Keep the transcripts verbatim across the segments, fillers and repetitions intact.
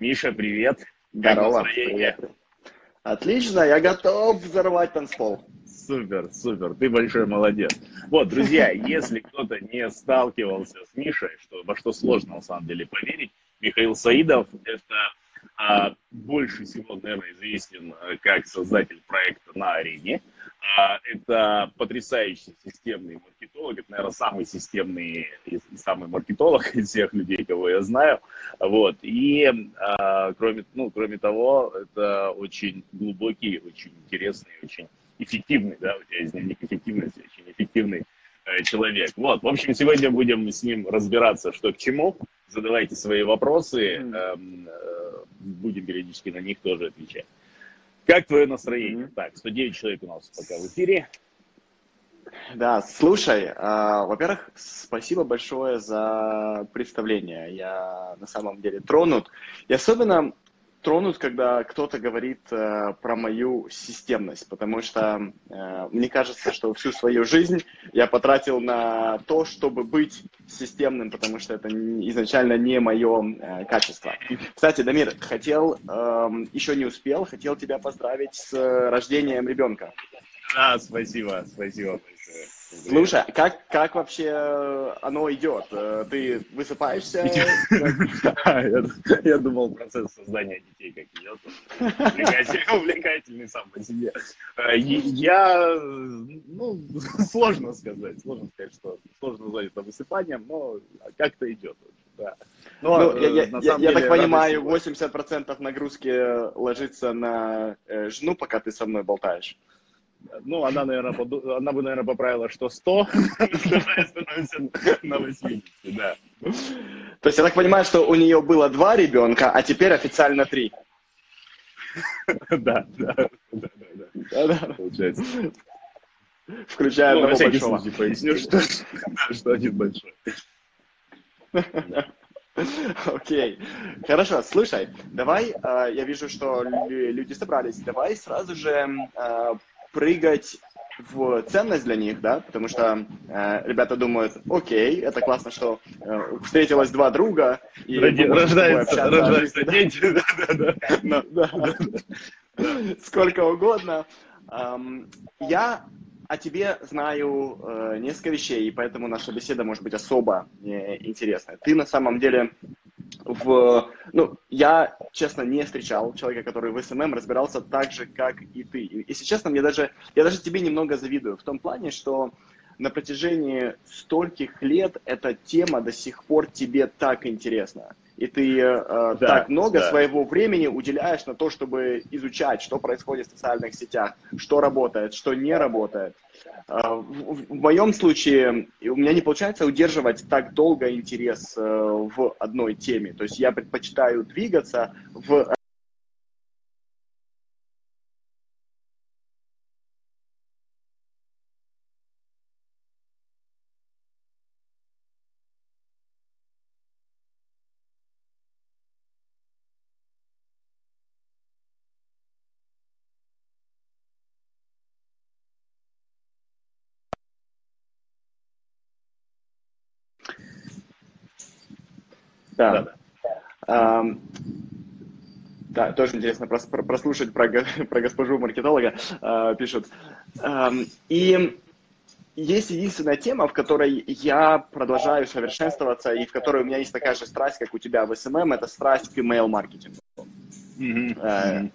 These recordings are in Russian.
Миша, привет. Здорово. Привет. Отлично, я готов взорвать танцпол. Супер, супер, ты большой молодец. Вот, друзья, если кто-то не сталкивался с Мишей, что, во что сложно на самом деле поверить, Михаил Саидов – это а, больше всего, наверное, известен как создатель проекта на арене. А, это потрясающий системный маркетолог, это, наверное, самый системный, самый маркетолог из всех людей, кого я знаю. Вот. И а, кроме, ну, кроме того, это очень глубокий, очень интересный, очень эффективный, да, у тебя из дневника эффективности, очень эффективный э, человек. Вот, в общем, сегодня будем с ним разбираться, что к чему. Задавайте свои вопросы, э, э, будем периодически на них тоже отвечать. Как твое настроение? Mm-hmm. Так, сто девять человек у нас пока в эфире. Да, слушай, э, во-первых, спасибо большое за представление. Я на самом деле тронут. И особенно тронут, когда кто-то говорит э, про мою системность, потому что э, мне кажется, что всю свою жизнь я потратил на то, чтобы быть системным, потому что это изначально не мое э, качество. Кстати, Дамир, хотел, э, еще не успел, хотел тебя поздравить с рождением ребенка. Да, спасибо, спасибо большое. Слушай, как, как вообще оно идет? Ты высыпаешься? Я думал, процесс создания детей как идет. Увлекательный сам по себе. Я, ну, сложно сказать, сложно сказать, что сложно назвать это высыпанием, но как-то идет. Ну, я так понимаю, восемьдесят процентов нагрузки ложится на жену, пока ты со мной болтаешь. Ну, она, наверное, поду... она бы, наверное, поправила, что сто, давай становимся на восемьдесят, да. То есть я так понимаю, что у нее было два ребенка, а теперь официально три. Да, да, да, да, получается. Включая одного большого. Поясню, что один большой. Окей, okay. Хорошо, слушай, давай, э, я вижу, что люди собрались, давай сразу же э, прыгать в ценность для них, да, потому что э, ребята думают, окей, это классно, что э, встретилось два друга, и Ради... рождаются, рождаются дети, сколько угодно. Я о тебе знаю э, несколько вещей, и поэтому наша беседа может быть особо э, интересная. Ты на самом деле в... Ну, я, честно, не встречал человека, который в эс эм эм разбирался так же, как и ты. И, если честно, мне даже, я даже тебе немного завидую в том плане, что на протяжении стольких лет эта тема до сих пор тебе так интересна. И ты э, да, так много да. своего времени уделяешь на то, чтобы изучать, что происходит в социальных сетях, что работает, что не работает. Э, в, в моем случае у меня не получается удерживать так долго интерес э, в одной теме. То есть я предпочитаю двигаться в... Да. Да, да. Um, да, тоже интересно прослушать про, про госпожу маркетолога, uh, пишут. Um, и есть единственная тема, в которой я продолжаю совершенствоваться, и в которой у меня есть такая же страсть, как у тебя в эс эм эм, это страсть к email-маркетингу. Mm-hmm. uh,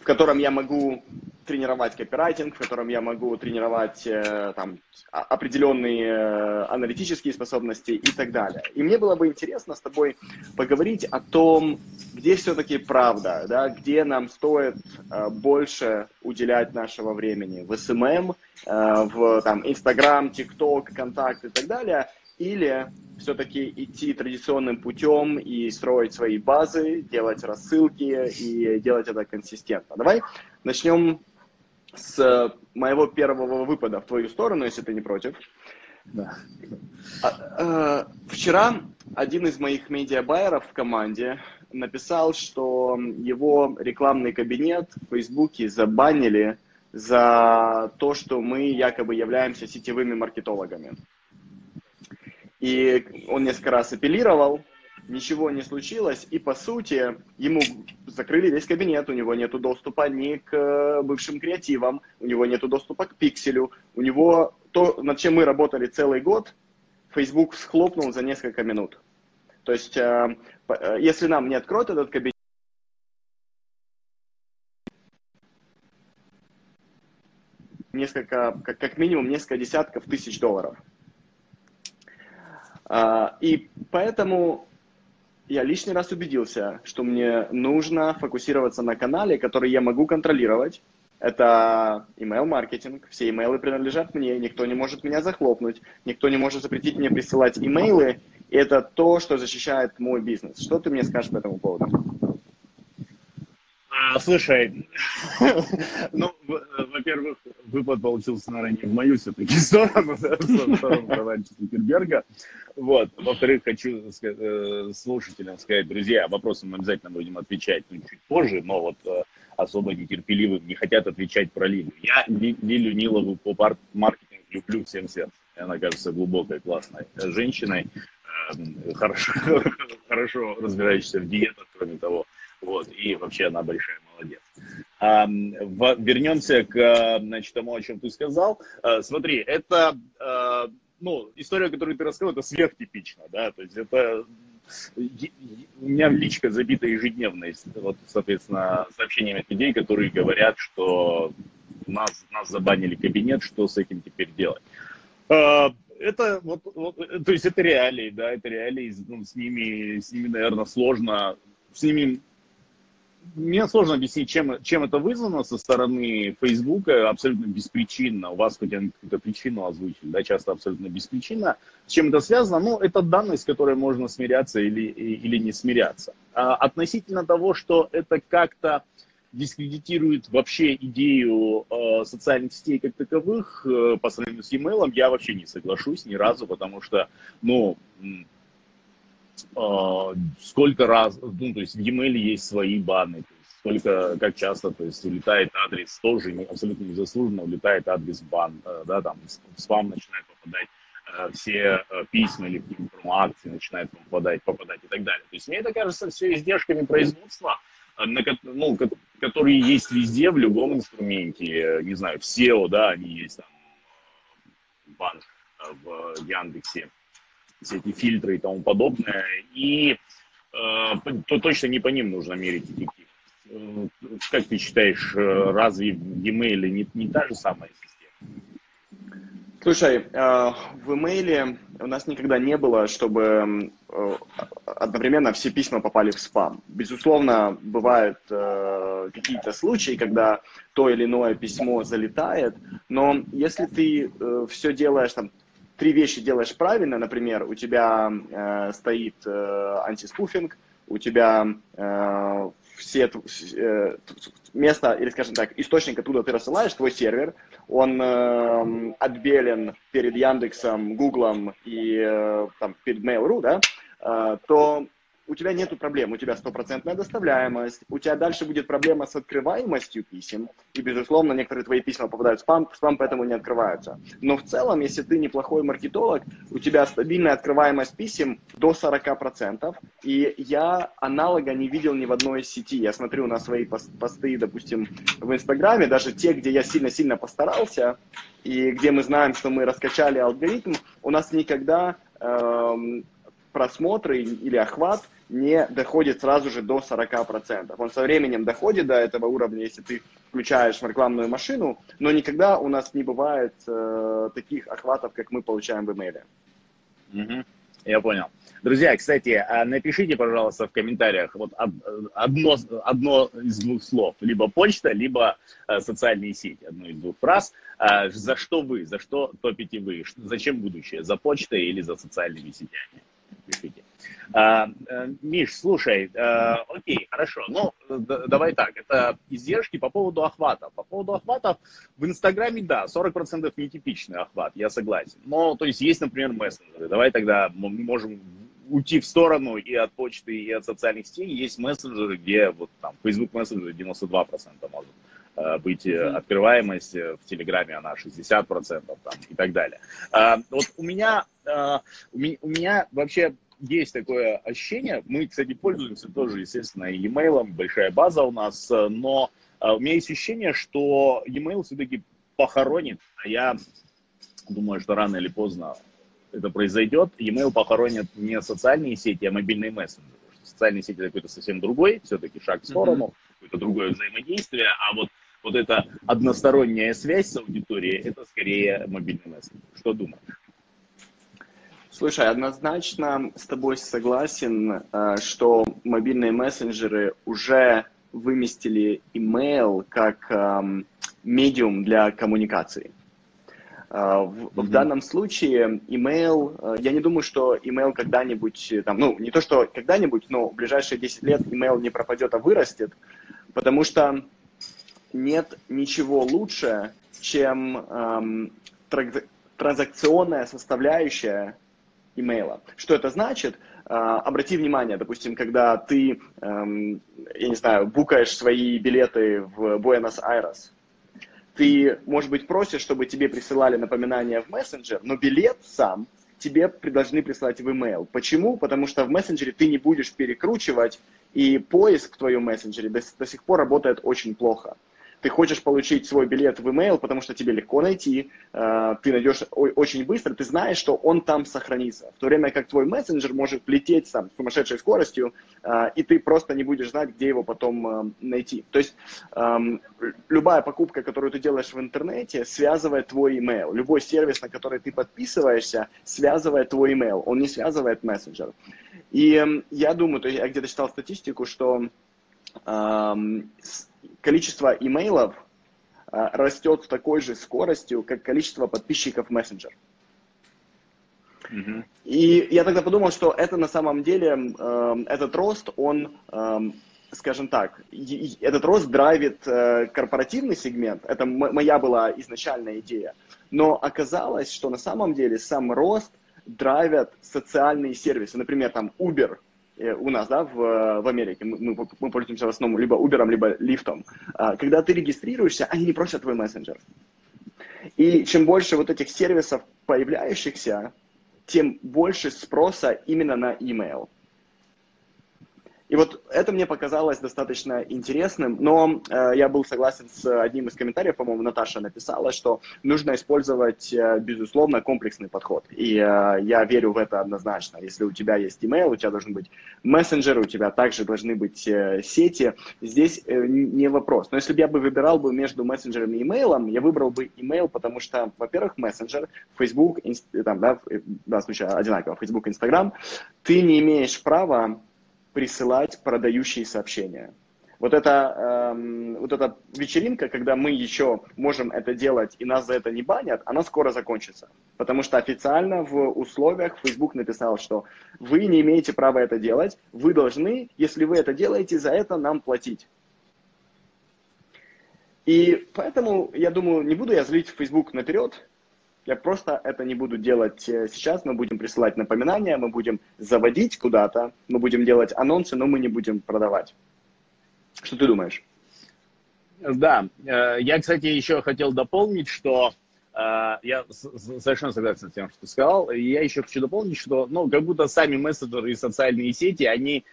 в котором я могу тренировать копирайтинг, в котором я могу тренировать э, там, определенные э, аналитические способности и так далее. И мне было бы интересно с тобой поговорить о том, где все-таки правда, да, где нам стоит э, больше уделять нашего времени в эс эм эм, э, в там, Instagram, TikTok, ВКонтакте и так далее, или все-таки идти традиционным путем и строить свои базы, делать рассылки и делать это консистентно. Давай начнем с моего первого выпада в твою сторону, если ты не против. Да. А, а, вчера один из моих медиабайеров в команде написал, что его рекламный кабинет в Фейсбуке забанили за то, что мы якобы являемся сетевыми маркетологами. И он несколько раз апеллировал, ничего не случилось, и, по сути, ему закрыли весь кабинет, у него нету доступа ни к бывшим креативам, у него нету доступа к пикселю, у него то, над чем мы работали целый год, Facebook схлопнул за несколько минут. То есть, если нам не откроют этот кабинет, несколько, как минимум несколько десятков тысяч долларов. И поэтому я лишний раз убедился, что мне нужно фокусироваться на канале, который я могу контролировать. Это email-маркетинг. Все имейлы принадлежат мне, никто не может меня захлопнуть, никто не может запретить мне присылать имейлы. И это то, что защищает мой бизнес. Что ты мне скажешь по этому поводу? А, слушай, ну, во-первых, выпад получился, наверное, не в мою все-таки сторону, в сторону товарища Цукерберга. Вот. Во-вторых, хочу слушателям сказать, друзья, вопросам мы обязательно будем отвечать чуть позже, но вот особо нетерпеливым не хотят отвечать про Лилю. Я Лилю Нилову по маркетингу люблю всем сердцем. Она кажется глубокой, классной женщиной, хорошо, хорошо разбирающейся в диетах, кроме того. Вот, и вообще она большая молодец. А, в, вернемся к, значит, тому, о чем ты сказал. А, смотри, это, а, ну, история, которую ты рассказал, это сверхтипично, да, то есть это, у меня личка забита ежедневно, вот, соответственно, сообщениями от людей, которые говорят, что нас, нас забанили кабинет, что с этим теперь делать. А, это, вот, вот, то есть это реалии, да, это реалии, ну, с ними, с ними, наверное, сложно, с ними... Мне сложно объяснить, чем, чем это вызвано со стороны Фейсбука, абсолютно беспричинно. У вас хоть какую-то причину озвучили, да, часто абсолютно беспричинно. С чем это связано? Ну, это данность, с которой можно смиряться или, или не смиряться. А относительно того, что это как-то дискредитирует вообще идею э, социальных сетей как таковых, э, по сравнению с e-mail, я вообще не соглашусь ни разу, потому что, ну... сколько раз, ну, то есть в e-mail есть свои баны, то есть сколько, как часто, то есть улетает адрес, тоже абсолютно незаслуженно улетает адрес бан, да, там в спам начинает попадать все письма или информации начинают попадать, попадать и так далее. То есть мне это кажется все издержками производства, на, ну, которые есть везде, в любом инструменте, не знаю, в сео, да, они есть там, бан в Яндексе, все эти фильтры и тому подобное, и э, то точно не по ним нужно мерить эффективность. Э, как ты считаешь, э, разве в e-mail не, не та же самая система? Слушай, э, в e-mail у нас никогда не было, чтобы э, одновременно все письма попали в спам. Безусловно, бывают э, какие-то случаи, когда то или иное письмо залетает, но если ты э, все делаешь там, три вещи делаешь правильно, например, у тебя э, стоит э, антиспуфинг, у тебя э, все, э, место, или, скажем так, источник, откуда ты рассылаешь, твой сервер, он э, отбелен перед Яндексом, Гуглом и э, там, перед Mail.ru, да, э, то у тебя нету проблем, у тебя стопроцентная доставляемость, у тебя дальше будет проблема с открываемостью писем, и, безусловно, некоторые твои письма попадают в спам, в спам поэтому не открываются. Но в целом, если ты неплохой маркетолог, у тебя стабильная открываемость писем до сорока процентов, и я аналога не видел ни в одной сети. Я смотрю на свои посты, допустим, в Инстаграме, даже те, где я сильно-сильно постарался, и где мы знаем, что мы раскачали алгоритм, у нас никогда эм, просмотры или охват не доходит сразу же до сорока процентов. Он со временем доходит до этого уровня, если ты включаешь рекламную машину, но никогда у нас не бывает э, таких охватов, как мы получаем в имейле. Угу. Я понял. Друзья, кстати, напишите, пожалуйста, в комментариях вот одно, одно из двух слов. Либо почта, либо социальные сети. Одну из двух фраз. За что вы, за что топите вы? Зачем будущее? За почтой или за социальными сетями? Пишите. А, Миш, слушай, а, окей, хорошо, ну, да, давай так, это издержки по поводу охватов. По поводу охватов в Инстаграме, да, сорок процентов нетипичный охват, я согласен. Но, то есть, есть, например, мессенджеры, давай тогда мы можем уйти в сторону и от почты, и от социальных сетей. Есть мессенджеры, где, вот там, Facebook мессенджеры девяносто два процента может быть открываемость, в Телеграме она шестьдесят процентов там, и так далее. А, вот у меня, а, у меня, у меня вообще есть такое ощущение, мы, кстати, пользуемся тоже, естественно, e-mail, большая база у нас, но у меня есть ощущение, что e-mail все-таки похоронит, а я думаю, что рано или поздно это произойдет, e-mail похоронит не социальные сети, а мобильные мессенджеры. Социальные сети — это какой-то совсем другой, все-таки шаг в сторону, mm-hmm. какое-то другое взаимодействие, а вот, вот эта односторонняя связь с аудиторией — это скорее мобильный мессенджер. Что думаешь? Слушай, однозначно с тобой согласен, что мобильные мессенджеры уже выместили email как медиум для коммуникации. В, mm-hmm. в данном случае email, я не думаю, что email когда-нибудь, там, ну не то, что когда-нибудь, но в ближайшие десять лет email не пропадет, а вырастет, потому что нет ничего лучше, чем эм, транз- транзакционная составляющая email. Что это значит? Обрати внимание, допустим, когда ты, эм, я не знаю, букаешь свои билеты в Буэнос-Айрес, ты, может быть, просишь, чтобы тебе присылали напоминания в мессенджер, но билет сам тебе должны присылать в email. Почему? Потому что в мессенджере ты не будешь перекручивать, и поиск в твоем мессенджере до, до сих пор работает очень плохо. Ты хочешь получить свой билет в email, потому что тебе легко найти, ты найдешь очень быстро, ты знаешь, что он там сохранится. В то время как твой мессенджер может лететь там с сумасшедшей скоростью, и ты просто не будешь знать, где его потом найти. То есть любая покупка, которую ты делаешь в интернете, связывает твой email. Любой сервис, на который ты подписываешься, связывает твой email, он не связывает мессенджер. И я думаю, то есть я где-то читал статистику, что количество имейлов растет с такой же скоростью, как количество подписчиков в мессенджер. Mm-hmm. И я тогда подумал, что это на самом деле, этот рост, он, скажем так, этот рост драйвит корпоративный сегмент. Это моя была изначальная идея. Но оказалось, что на самом деле сам рост драйвят социальные сервисы. Например, там Uber. У нас, да, в, в Америке, мы, мы, мы пользуемся в основном либо Uber, либо Lyft. Когда ты регистрируешься, они не просят твой мессенджер. И чем больше вот этих сервисов появляющихся, тем больше спроса именно на email. И вот это мне показалось достаточно интересным, но э, я был согласен с одним из комментариев, по-моему, Наташа написала, что нужно использовать, э, безусловно, комплексный подход. И э, я верю в это однозначно. Если у тебя есть email, у тебя должен быть мессенджер, у тебя также должны быть э, сети. Здесь э, не вопрос. Но если бы я бы выбирал бы между мессенджером и email, я выбрал бы email, потому что, во-первых, мессенджер, Facebook, инст- там, да, да, случай одинаково, Facebook, Instagram, ты не имеешь права присылать продающие сообщения. Вот эта, эм, вот эта вечеринка, когда мы еще можем это делать и нас за это не банят, она скоро закончится. Потому что официально в условиях Facebook написал, что вы не имеете права это делать, вы должны, если вы это делаете, за это нам платить. И поэтому, я думаю, не буду я злить Facebook наперед, я просто это не буду делать сейчас, мы будем присылать напоминания, мы будем заводить куда-то, мы будем делать анонсы, но мы не будем продавать. Что ты думаешь? Да, я, кстати, еще хотел дополнить, что я совершенно согласен с тем, что ты сказал, и я еще хочу дополнить, что, ну, как будто сами мессенджеры и социальные сети, они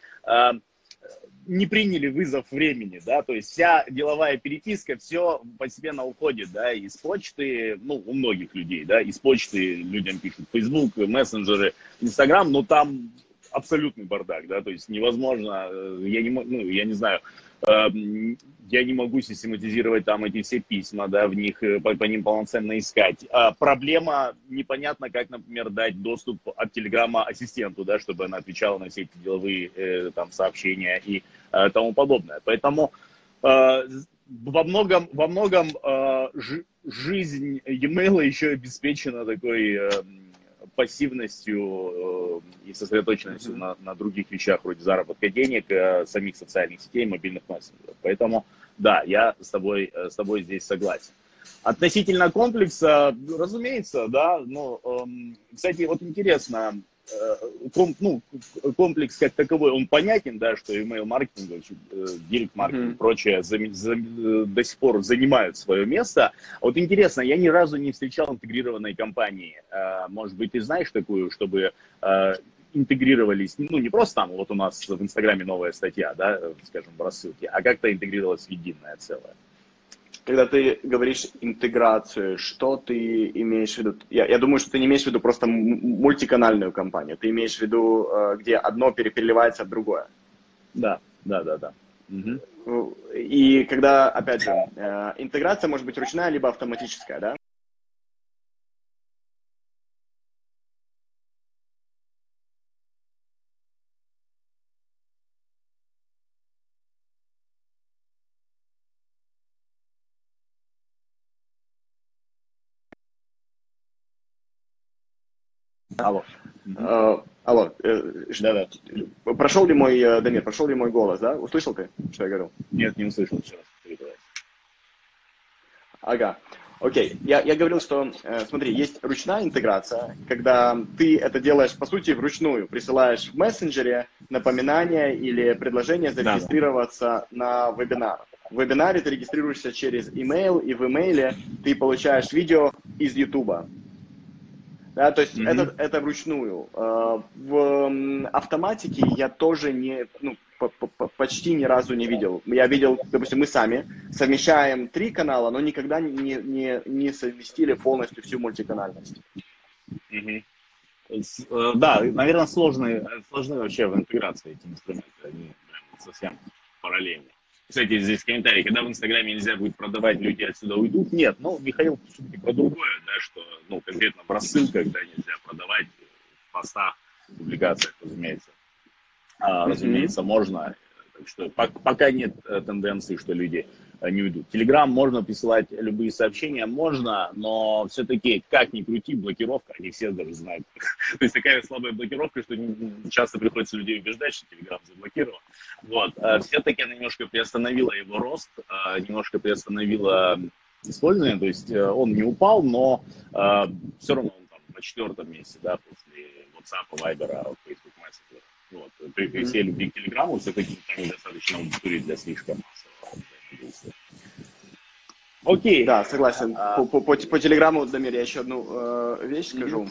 не приняли вызов времени, да, то есть вся деловая переписка, все постепенно уходит, да, из почты, ну, у многих людей, да, из почты людям пишут Facebook, мессенджеры, Instagram, но там абсолютный бардак, да, то есть невозможно, я не, ну, я не знаю, э, я не могу систематизировать там эти все письма, да, в них, по, по ним полноценно искать. А проблема, непонятно, как, например, дать доступ от Телеграма ассистенту, да, чтобы она отвечала на все эти деловые э, там сообщения и э, тому подобное. Поэтому э, во многом, во многом э, ж, жизнь e-mail еще обеспечена такой... Э, пассивностью и сосредоточенностью mm-hmm. на, на других вещах, вроде заработка денег, самих социальных сетей, мобильных мессенджеров. Поэтому, да, я с тобой, с тобой здесь согласен. Относительно комплекса, разумеется, да, но, кстати, вот интересно, ком, ну, комплекс как таковой, он понятен, да, что email-маркетинг, директ-маркетинг mm-hmm. и прочее за, за, до сих пор занимают свое место. Вот интересно, я ни разу не встречал интегрированной компании. Может быть, ты знаешь такую, чтобы интегрировались, ну, не просто там, вот у нас в Инстаграме новая статья, да, скажем, в рассылке, а как-то интегрировалось в единое целое. Когда ты говоришь интеграцию, что ты имеешь в виду? Я, я думаю, что ты не имеешь в виду просто мультиканальную кампанию. Ты имеешь в виду, где одно переливается в другое. Да, да, да, да. Угу. И когда, опять же, интеграция может быть ручная, либо автоматическая, да? Алло. Mm-hmm. Алло. Да-да. Прошел ли мой, Дамир, прошел ли мой голос, да? Услышал ты, что я говорил? Нет, не услышал. Ага. Окей. Я, я говорил, что, смотри, есть ручная интеграция, когда ты это делаешь, по сути, вручную. Присылаешь в мессенджере напоминание или предложение зарегистрироваться да. на вебинар. В вебинаре ты регистрируешься через email, и в email ты получаешь видео из YouTube. Да, то есть mm-hmm. это, это вручную. В автоматике я тоже не, ну, почти ни разу не видел. Я видел, допустим, мы сами совмещаем три канала, но никогда не, не, не совместили полностью всю мультиканальность. Mm-hmm. Да, наверное, сложные, сложные вообще в интеграции эти инструменты, они совсем параллельны. Кстати, здесь комментарий, когда в Инстаграме нельзя будет продавать, люди отсюда уйдут. Нет, ну, Михаил, все-таки про другое, да, что, ну, конкретно в рассылках, да, нельзя продавать, в постах, в публикациях, разумеется. А, разумеется, можно, так что пока нет тенденции, что люди не уйдут. Телеграм можно присылать любые сообщения, можно, но все-таки, как ни крути, блокировка, они все даже знают. То есть такая слабая блокировка, что часто приходится людей убеждать, что Телеграм заблокирован. Вот. Все-таки она немножко приостановила его рост, немножко приостановила использование, то есть он не упал, но все равно он там на четвертом месте, да, после WhatsApp, Viber, Facebook, Messenger. Вот. При, при всей любви к Телеграму все-таки там недостаточно аудитории для слишком массового. Окей. Okay. Да, согласен. А, по, по, по, по Телеграмму, Дамир, я еще одну э, вещь скажу.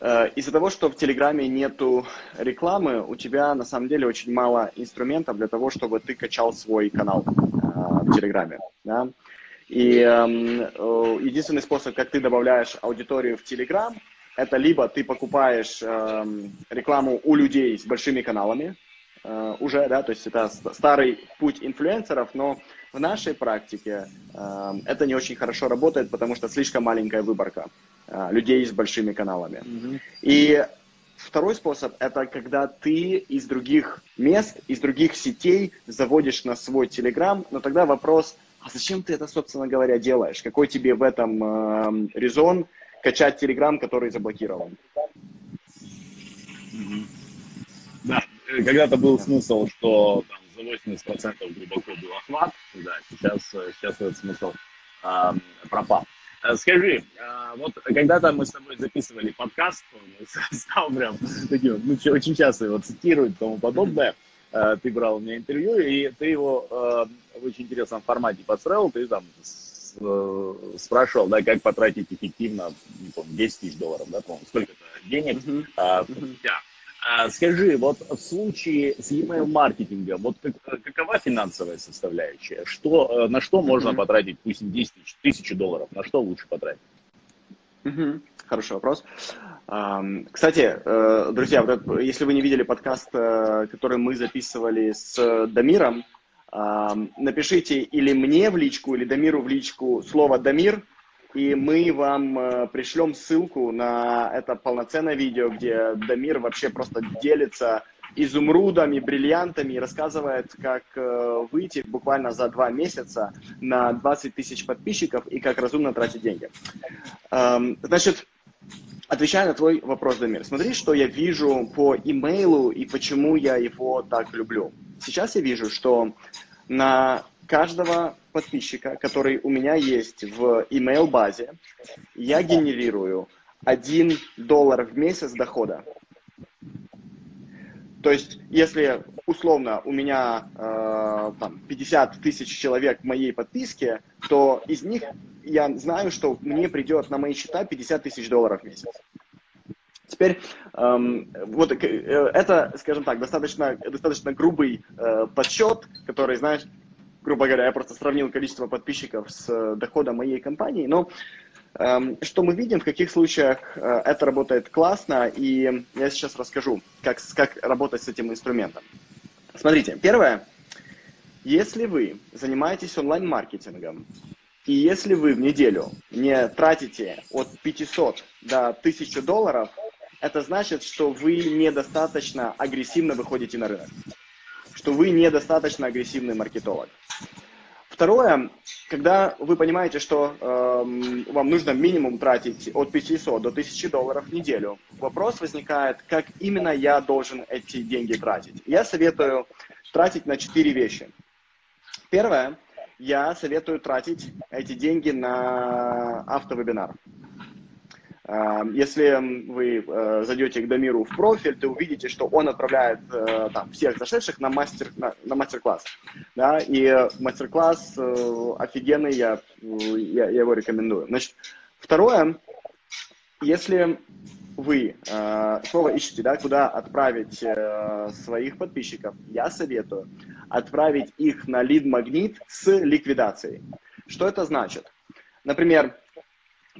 Э, из-за того, что в Телеграме нету рекламы, у тебя на самом деле очень мало инструментов для того, чтобы ты качал свой канал э, в Телеграме. Да? И э, э, единственный способ, как ты добавляешь аудиторию в Телеграм, это либо ты покупаешь э, рекламу у людей с большими каналами, э, уже, да, то есть это старый путь инфлюенсеров, но в нашей практике э, это не очень хорошо работает, потому что слишком маленькая выборка э, людей с большими каналами. Mm-hmm. И второй способ – это когда ты из других мест, из других сетей заводишь на свой Телеграм, но тогда вопрос, а зачем ты это, собственно говоря, делаешь? Какой тебе в этом э, резон? Качать Телеграм, который заблокирован. Да, когда-то был смысл, что там, за восемьдесят процентов глубоко был охват, да, сейчас, сейчас этот смысл а, пропал. Скажи, вот когда-то мы с тобой записывали подкаст, он стал прям таким, ну, очень часто его цитируют и тому подобное, ты брал у меня интервью, и ты его в очень интересном формате подстроил, ты там спрашивал, да, как потратить эффективно, не помню, десять тысяч долларов, да, по-моему, сколько-то денег. Uh-huh. А, uh-huh. а, скажи, вот в случае с email-маркетингом, вот как, какова финансовая составляющая? Что, на что uh-huh. можно потратить, пусть не десять тысяч долларов, на что лучше потратить? Uh-huh. Хороший вопрос. Кстати, друзья, вот если вы не видели подкаст, который мы записывали с Дамиром, напишите или мне в личку, или Дамиру в личку слово «Дамир», и мы вам пришлем ссылку на это полноценное видео, где Дамир вообще просто делится изумрудами, бриллиантами и рассказывает, как выйти буквально за два месяца на двадцать тысяч подписчиков и как разумно тратить деньги. Значит, отвечая на твой вопрос, Дамир, смотри, что я вижу по имейлу и почему я его так люблю. Сейчас я вижу, что на каждого подписчика, который у меня есть в email-базе, я генерирую один доллар в месяц дохода. То есть, если условно у меня э, там, пятьдесят тысяч человек в моей подписке, то из них я знаю, что мне придет на мои счета пятьдесят тысяч долларов в месяц. Теперь эм, вот это, скажем так, достаточно, достаточно грубый э, подсчет, который, знаешь, грубо говоря, я просто сравнил количество подписчиков с доходом моей компании. Но эм, что мы видим, в каких случаях э, это работает классно, и я сейчас расскажу, как, как работать с этим инструментом. Смотрите, первое, если вы занимаетесь онлайн-маркетингом, и если вы в неделю не тратите от пятисот до тысячи долларов, это значит, что вы недостаточно агрессивно выходите на рынок, что вы недостаточно агрессивный маркетолог. Второе, когда вы понимаете, что э, вам нужно минимум тратить от пятисот до тысячи долларов в неделю, вопрос возникает, как именно я должен эти деньги тратить. Я советую тратить на четыре вещи. Первое, я советую тратить эти деньги на автовебинар. Если вы зайдете к Дамиру в профиль, ты увидите, что он отправляет там, всех зашедших на мастер, на, на мастер-класс. Да? И мастер-класс офигенный, я, я, я его рекомендую. Значит, второе, если вы снова ищете, да, куда отправить своих подписчиков, я советую отправить их на лид-магнит с ликвидацией. Что это значит? Например,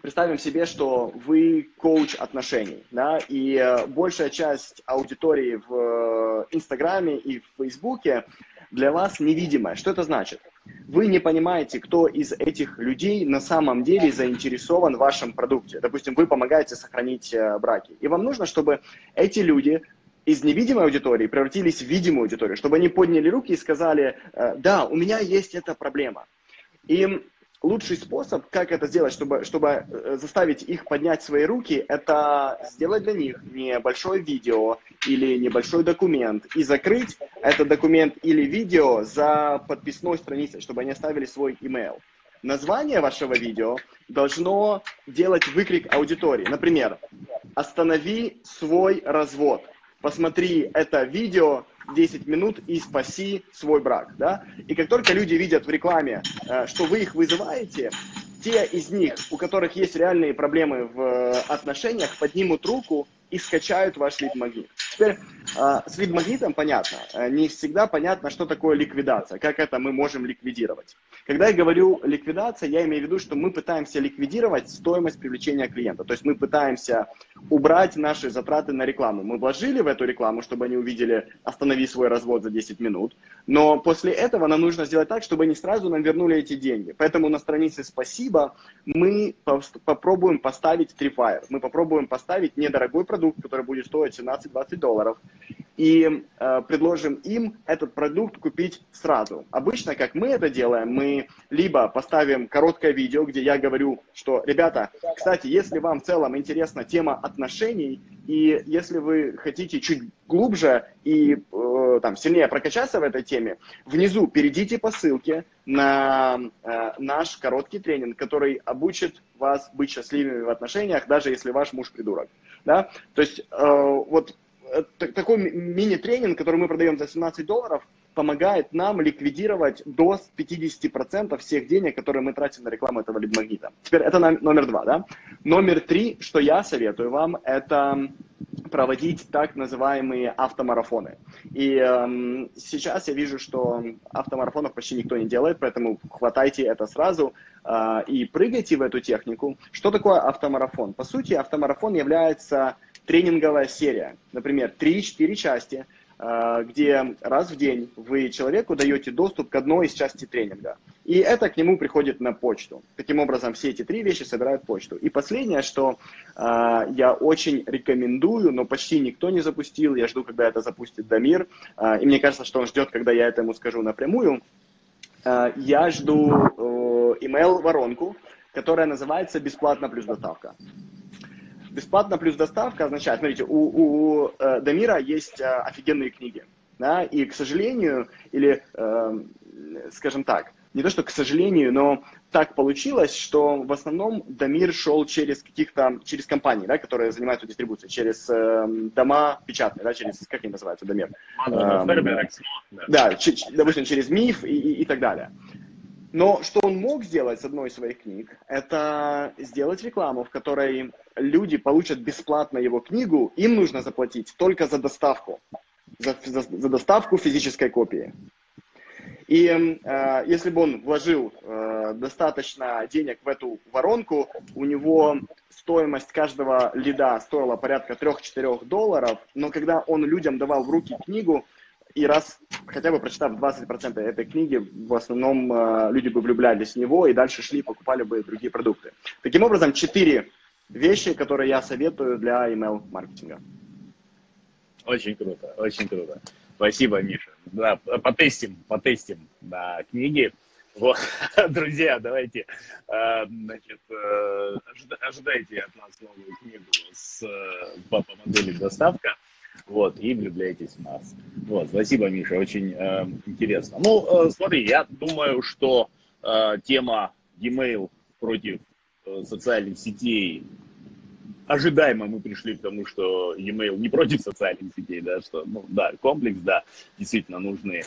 представим себе, что вы коуч отношений, да, и большая часть аудитории в Инстаграме и в Фейсбуке для вас невидимая. Что это значит? Вы не понимаете, кто из этих людей на самом деле заинтересован в вашем продукте. Допустим, вы помогаете сохранить браки, и вам нужно, чтобы эти люди из невидимой аудитории превратились в видимую аудиторию, чтобы они подняли руки и сказали: «Да, у меня есть эта проблема». И лучший способ, как это сделать, чтобы, чтобы заставить их поднять свои руки, это сделать для них небольшое видео или небольшой документ и закрыть этот документ или видео за подписной страницей, чтобы они оставили свой имейл. Название вашего видео должно делать выкрик аудитории. Например, «Останови свой развод. Посмотри это видео десять минут и спаси свой брак». Да? И как только люди видят в рекламе, что вы их вызываете, те из них, у которых есть реальные проблемы в отношениях, поднимут руку и скачают ваш лид-магнит. Теперь с лид-магнитом понятно. Не всегда понятно, что такое ликвидация, как это мы можем ликвидировать. Когда я говорю ликвидация, я имею в виду, что мы пытаемся ликвидировать стоимость привлечения клиента. То есть мы пытаемся убрать наши затраты на рекламу. Мы вложили в эту рекламу, чтобы они увидели «Останови свой развод за десять минут». Но после этого нам нужно сделать так, чтобы они сразу нам вернули эти деньги. Поэтому на странице «Спасибо» мы попробуем поставить трифайр. Мы попробуем поставить недорогой продукт, который будет стоить семнадцать-двадцать долларов, и э, предложим им этот продукт купить сразу. Обычно, как мы это делаем, мы либо поставим короткое видео, где я говорю, что, ребята, кстати, если вам в целом интересна тема отношений, и если вы хотите чуть глубже и э, там, сильнее прокачаться в этой теме, внизу перейдите по ссылке на э, наш короткий тренинг, который обучит вас быть счастливыми в отношениях, даже если ваш муж придурок. Да? То есть э, вот такой мини-тренинг, который мы продаем за семнадцать долларов, помогает нам ликвидировать до пятидесяти процентов всех денег, которые мы тратим на рекламу этого лид-магнита. Теперь это номер два. Да? Номер три, что я советую вам, это проводить так называемые автомарафоны. И э, сейчас я вижу, что автомарафонов почти никто не делает, поэтому хватайте это сразу э, и прыгайте в эту технику. Что такое автомарафон? По сути, автомарафон является тренинговая серия, например, три-четыре части, где раз в день вы человеку даете доступ к одной из частей тренинга. И это к нему приходит на почту. Таким образом, все эти три вещи собирают почту. И последнее, что э, я очень рекомендую, но почти никто не запустил, я жду, когда это запустит Дамир, э, и мне кажется, что он ждет, когда я это ему скажу напрямую, э, я жду э, email-воронку, которая называется «Бесплатно плюс доставка». Бесплатно плюс доставка означает, смотрите, у, у, у Дамира есть офигенные книги, да, и, к сожалению, или, э, скажем так, не то, что к сожалению, но так получилось, что в основном Дамир шел через каких-то, через компании, да, которые занимаются дистрибуцией, через э, дома печатные, да, через, как они называются, Дамир? Э, да, ч, допустим, через Миф и, и, и так далее. Но что он мог сделать с одной из своих книг, это сделать рекламу, в которой люди получат бесплатно его книгу, им нужно заплатить только за доставку, за, за, за доставку физической копии. И э, если бы он вложил э, достаточно денег в эту воронку, у него стоимость каждого лида стоила порядка трёх-четырёх долларов, но когда он людям давал в руки книгу, и раз, хотя бы прочитав двадцать процентов этой книги, в основном э, люди бы влюблялись в него и дальше шли, покупали бы другие продукты. Таким образом, четыре вещи, которые я советую для email-маркетинга. Очень круто, очень круто. Спасибо, Миша. Да, потестим, потестим на книги. Вот, друзья, давайте, значит, ожидайте от нас новую книгу с, по модели доставка. Вот, и влюбляйтесь в нас. Вот, спасибо, Миша, очень э, интересно. Ну, э, смотри, я думаю, что э, тема e-mail против э, социальных сетей, ожидаемо мы пришли к тому, что e-mail не против социальных сетей, да, что, ну, да, комплекс, да, действительно нужны.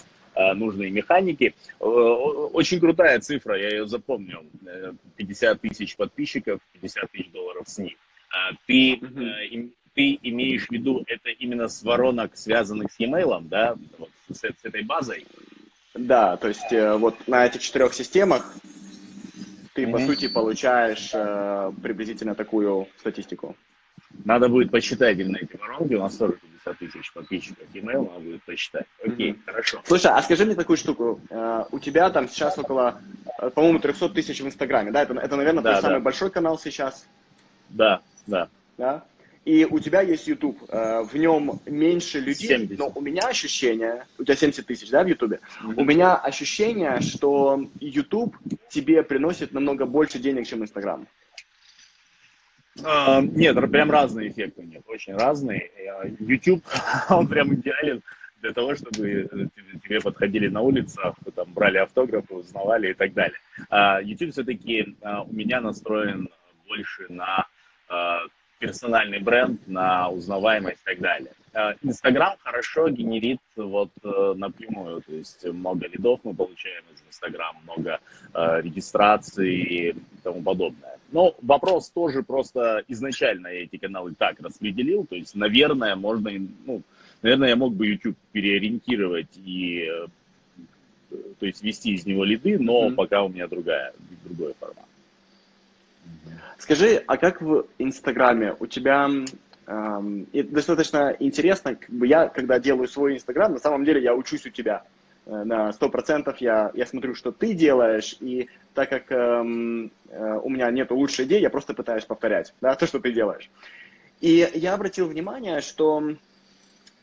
Нужные механики. Очень крутая цифра, я ее запомнил. пятьдесят тысяч подписчиков, пятьдесят тысяч долларов с них. Ты, mm-hmm. ты имеешь в виду, это именно с воронок, связанных с e-mail, да? Вот, с, с этой базой? Да, то есть вот на этих четырех системах ты, mm-hmm. по сути, получаешь приблизительно такую статистику. Надо будет посчитать именно эти воронки, у нас тоже пятьдесят тысяч подписчиков e-mail, надо будет посчитать. Окей, mm-hmm. хорошо. Слушай, а скажи мне такую штуку, у тебя там сейчас около, по-моему, трёхсот тысяч в Инстаграме, да? Это, это наверное, да, твой да. самый большой канал сейчас? Да, да. Да? И у тебя есть YouTube, в нем меньше людей, семьдесят но у меня ощущение, у тебя семьдесят тысяч, да, в YouTube? Mm-hmm. У меня ощущение, что YouTube тебе приносит намного больше денег, чем Instagram. Uh, нет, прям разные эффекты, нет, очень разные. YouTube, он прям идеален для того, чтобы тебе подходили на улицах, там, брали автографы, узнавали и так далее. Uh, YouTube все-таки uh, у меня настроен больше на uh, персональный бренд, на узнаваемость и так далее. Uh, Instagram хорошо генерит вот uh, напрямую, то есть много лидов мы получаем из Instagram, много uh, регистраций и тому подобное. Но вопрос тоже просто изначально я эти каналы так распределил, то есть, наверное, можно, ну, наверное, я мог бы YouTube переориентировать и, то есть, вести из него лиды, но mm-hmm. пока у меня другая, другой формат. Скажи, а как в Инстаграме у тебя, эм, достаточно интересно, как бы я, когда делаю свой Инстаграм, на самом деле я учусь у тебя. На сто процентов я, я смотрю, что ты делаешь, и так как эм, э, у меня нет лучшей идеи, я просто пытаюсь повторять, да, то, что ты делаешь. И я обратил внимание, что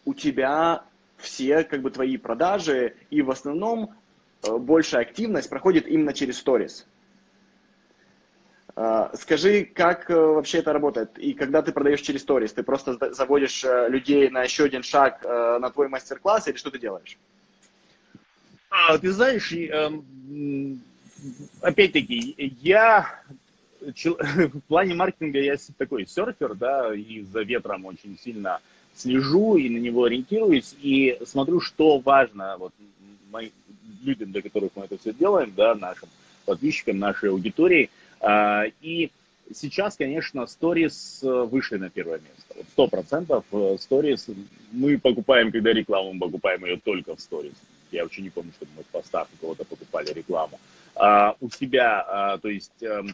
у тебя все как бы твои продажи, и в основном э, большая активность проходит именно через сторис. Э, скажи, как э, вообще это работает? И когда ты продаешь через сторис, ты просто заводишь э, людей на еще один шаг э, на твой мастер-класс, или что ты делаешь? А, ты знаешь, опять-таки, я в плане маркетинга я такой серфер, да, и за ветром очень сильно слежу и на него ориентируюсь, и смотрю, что важно вот, моим, людям, для которых мы это все делаем, да, нашим подписчикам, нашей аудитории. И сейчас, конечно, сторис вышли на первое место. Сто процентов сторис мы покупаем, когда рекламу, мы покупаем ее только в сторис. Я вообще не помню, чтобы мы в постах у кого-то покупали рекламу. А, у себя, а, то есть, а,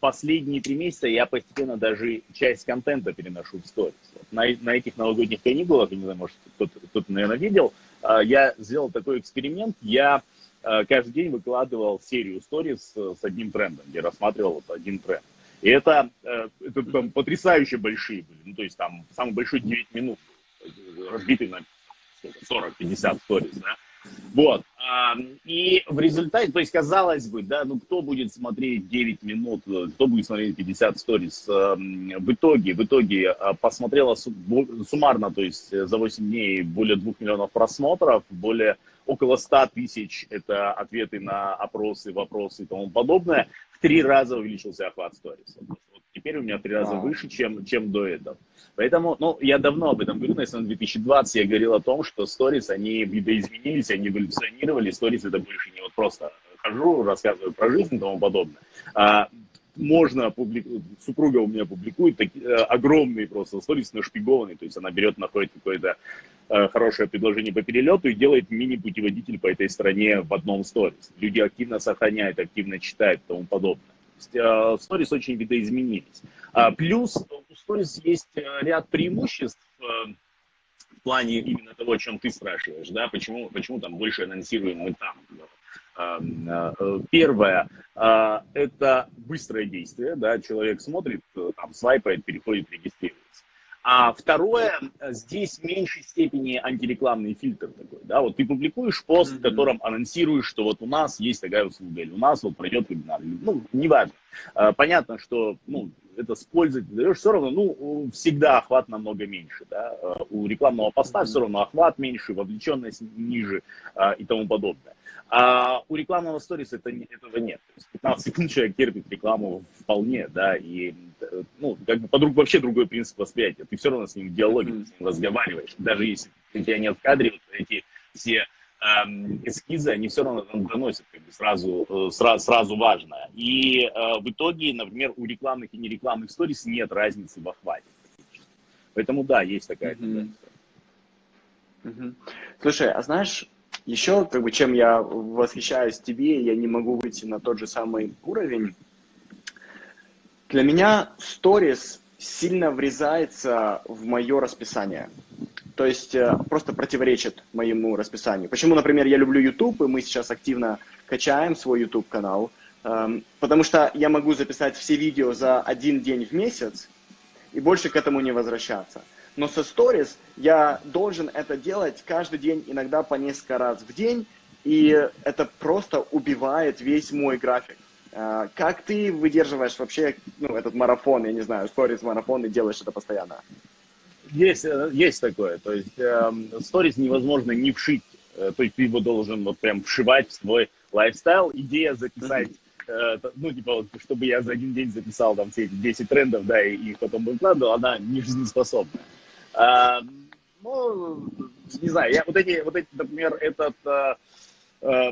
последние три месяца я постепенно даже часть контента переношу в сторис. Вот на, на этих новогодних каникулах, я не знаю, может, кто-то, кто-то, наверное, видел, а, я сделал такой эксперимент. Я а, каждый день выкладывал серию сторис с одним трендом, где рассматривал вот один тренд. И это, а, это там, потрясающе большие были. Ну, то есть, там, самый большой девять минут, разбитый на сорок-пятьдесят сторис, да. Вот, и в результате, то есть, казалось бы, да, ну, кто будет смотреть девять минут, кто будет смотреть пятьдесят сториз, в итоге, в итоге посмотрело суммарно, то есть, за восемь дней более двух миллионов просмотров, более, около ста тысяч, это ответы на опросы, вопросы и тому подобное, в три раза увеличился охват сториз. Теперь у меня в три раза выше, чем, чем до этого. Поэтому, ну, я давно об этом говорю, на две тысячи двадцатом я говорил о том, что сторис, они видоизменились, они эволюционировали, сторис это больше не вот просто хожу, рассказываю про жизнь и тому подобное. А, можно опубликовать, супруга у меня публикует такие, э, огромные просто сторис, нашпигованные, то есть она берет, находит какое-то э, хорошее предложение по перелету и делает мини-путеводитель по этой стране в одном сторис. Люди активно сохраняют, активно читают и тому подобное. То есть сторис э, очень видоизменились. А, плюс у сторис есть ряд преимуществ, э, в плане именно того, о чем ты спрашиваешь, да, почему, почему там больше анонсируем мы там. Первое, это быстрое действие, да, человек смотрит, там, свайпает, переходит, регистрируется. А второе, здесь в меньшей степени антирекламный фильтр такой, да, вот ты публикуешь пост, в котором анонсируешь, что вот у нас есть такая услуга, или у нас вот пройдет вебинар, ну, неважно. Понятно, что, ну, это с пользой ты даешь, все равно, ну, всегда охват намного меньше, да, у рекламного поста все равно охват меньше, вовлеченность ниже и тому подобное. А у рекламного сторис это, этого нет. То есть пятнадцать секунд человек терпит рекламу вполне, да, и, ну, как бы подруг вообще другой принцип восприятия. Ты все равно с ним в диалоге, с ним разговариваешь. Даже если у тебя нет в кадре, вот эти все эскизы, они все равно доносят как бы, сразу, сразу, сразу важно. И э, в итоге, например, у рекламных и нерекламных сторис нет разницы в охвате. Поэтому, да, есть такая тенденция. Mm-hmm. Mm-hmm. Слушай, а знаешь, еще, как бы, чем я восхищаюсь тебе, я не могу выйти на тот же самый уровень. Для меня сторис сильно врезается в мое расписание. То есть просто противоречит моему расписанию. Почему, например, я люблю YouTube, и мы сейчас активно качаем свой YouTube-канал, потому что я могу записать все видео за один день в месяц и больше к этому не возвращаться. Но со Stories я должен это делать каждый день, иногда по несколько раз в день, и это просто убивает весь мой график. Как ты выдерживаешь вообще, ну, этот марафон, я не знаю, Stories-марафон, и делаешь это постоянно? Есть, есть такое, то есть сторис э, невозможно не вшить, то есть ты его должен вот прям вшивать в свой лайфстайл. Идея записать, э, ну типа вот, чтобы я за один день записал там все эти десять трендов, да, и их потом выкладывал, она не жизнеспособна. А, ну, не знаю, я вот эти, вот эти, например, этот... Э, э,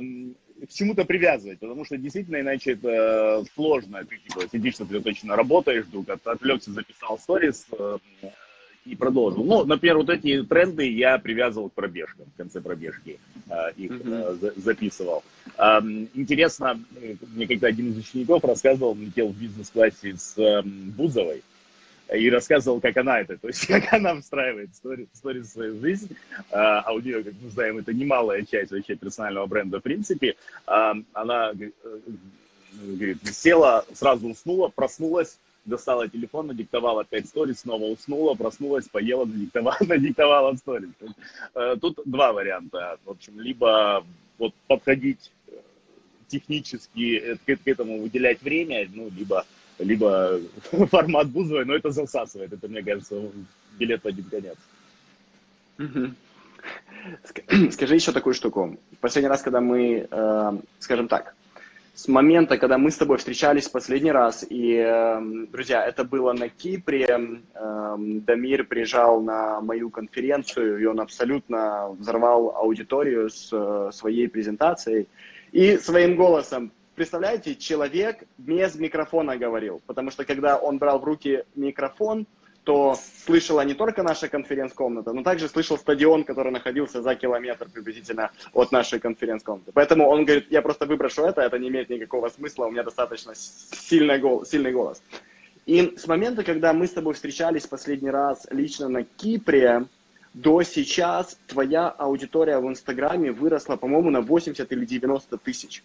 к чему-то привязывать, потому что действительно иначе это сложно. Ты типа сидишь, сосредоточенно работаешь, вдруг отвлекся, записал сторис, э, и продолжил. Ну, например, вот эти тренды я привязывал к пробежкам, в конце пробежки э, их э, за, записывал. Э, интересно, мне как-то один из учеников рассказывал, он летел в бизнес-классе с э, Бузовой, и рассказывал, как она это, то есть как она встраивает историю в свою жизнь, а, а у нее, как мы знаем, это немалая часть вообще персонального бренда в принципе. А, она говорит, села, сразу уснула, проснулась, достала телефон, надиктовала опять сторис, снова уснула, проснулась, поела, надиктовала, надиктовала сторис. Тут два варианта. В общем, либо вот подходить технически к этому, выделять время, ну, либо, либо формат Бузовой, но это засасывает. Это, мне кажется, билет в один конец. Скажи еще такую штуку. В последний раз, когда мы, э, скажем так, с момента, когда мы с тобой встречались в последний раз, и, друзья, это было на Кипре, Дамир приезжал на мою конференцию, и он абсолютно взорвал аудиторию с своей презентацией и своим голосом. Представляете, человек без микрофона говорил, потому что когда он брал в руки микрофон, то слышала не только наша конференц-комната, но также слышал стадион, который находился за километр приблизительно от нашей конференц-комнаты. Поэтому он говорит, я просто выброшу это, это не имеет никакого смысла, у меня достаточно сильный голос. Сильный голос. И с момента, когда мы с тобой встречались последний раз лично на Кипре, до сейчас твоя аудитория в Инстаграме выросла, по-моему, на восемьдесят или девяносто тысяч.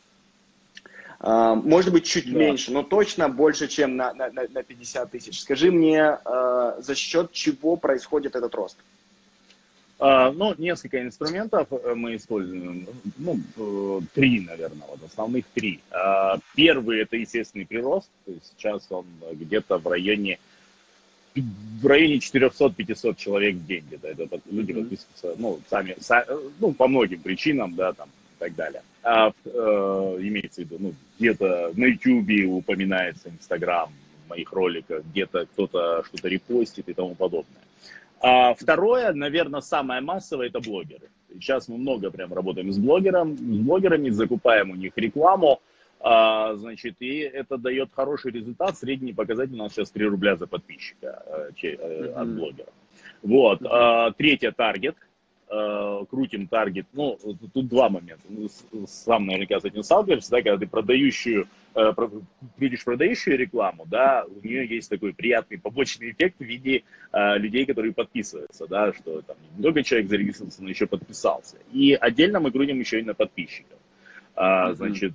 Может быть, чуть да. меньше, но точно больше, чем на, на, на пятьдесят тысяч. Скажи мне, э, за счет чего происходит этот рост? А, ну, несколько инструментов мы используем. Ну, три, наверное, вот, основных три. А, первый – это естественный прирост. То есть сейчас он где-то в районе, в районе четырёхсот-пятисот человек в день. Да, это так, люди mm-hmm. подписываются, ну, сами, сами, ну, по многим причинам, да, там. И так далее. А, э, имеется в виду, ну, где-то на YouTube упоминается Instagram в моих роликах, где-то кто-то что-то репостит и тому подобное. А второе, наверное, самое массовое, это блогеры. Сейчас мы много прям работаем с блогером, с блогерами, закупаем у них рекламу. А, значит, и это дает хороший результат. Средний показатель у нас сейчас три рубля за подписчика mm-hmm. от блогера. Вот. Mm-hmm. а, третье, таргет. А, крутим таргет. Ну, тут два момента. Ну, сам наверняка с этим сталкиваешься, да, когда ты продающую, а, крутишь продающую рекламу, да, у нее есть такой приятный побочный эффект в виде а, людей, которые подписываются, да, что там не только человек зарегистрировался, но еще подписался. И отдельно мы крутим еще и на подписчиков. А, mm-hmm. Значит...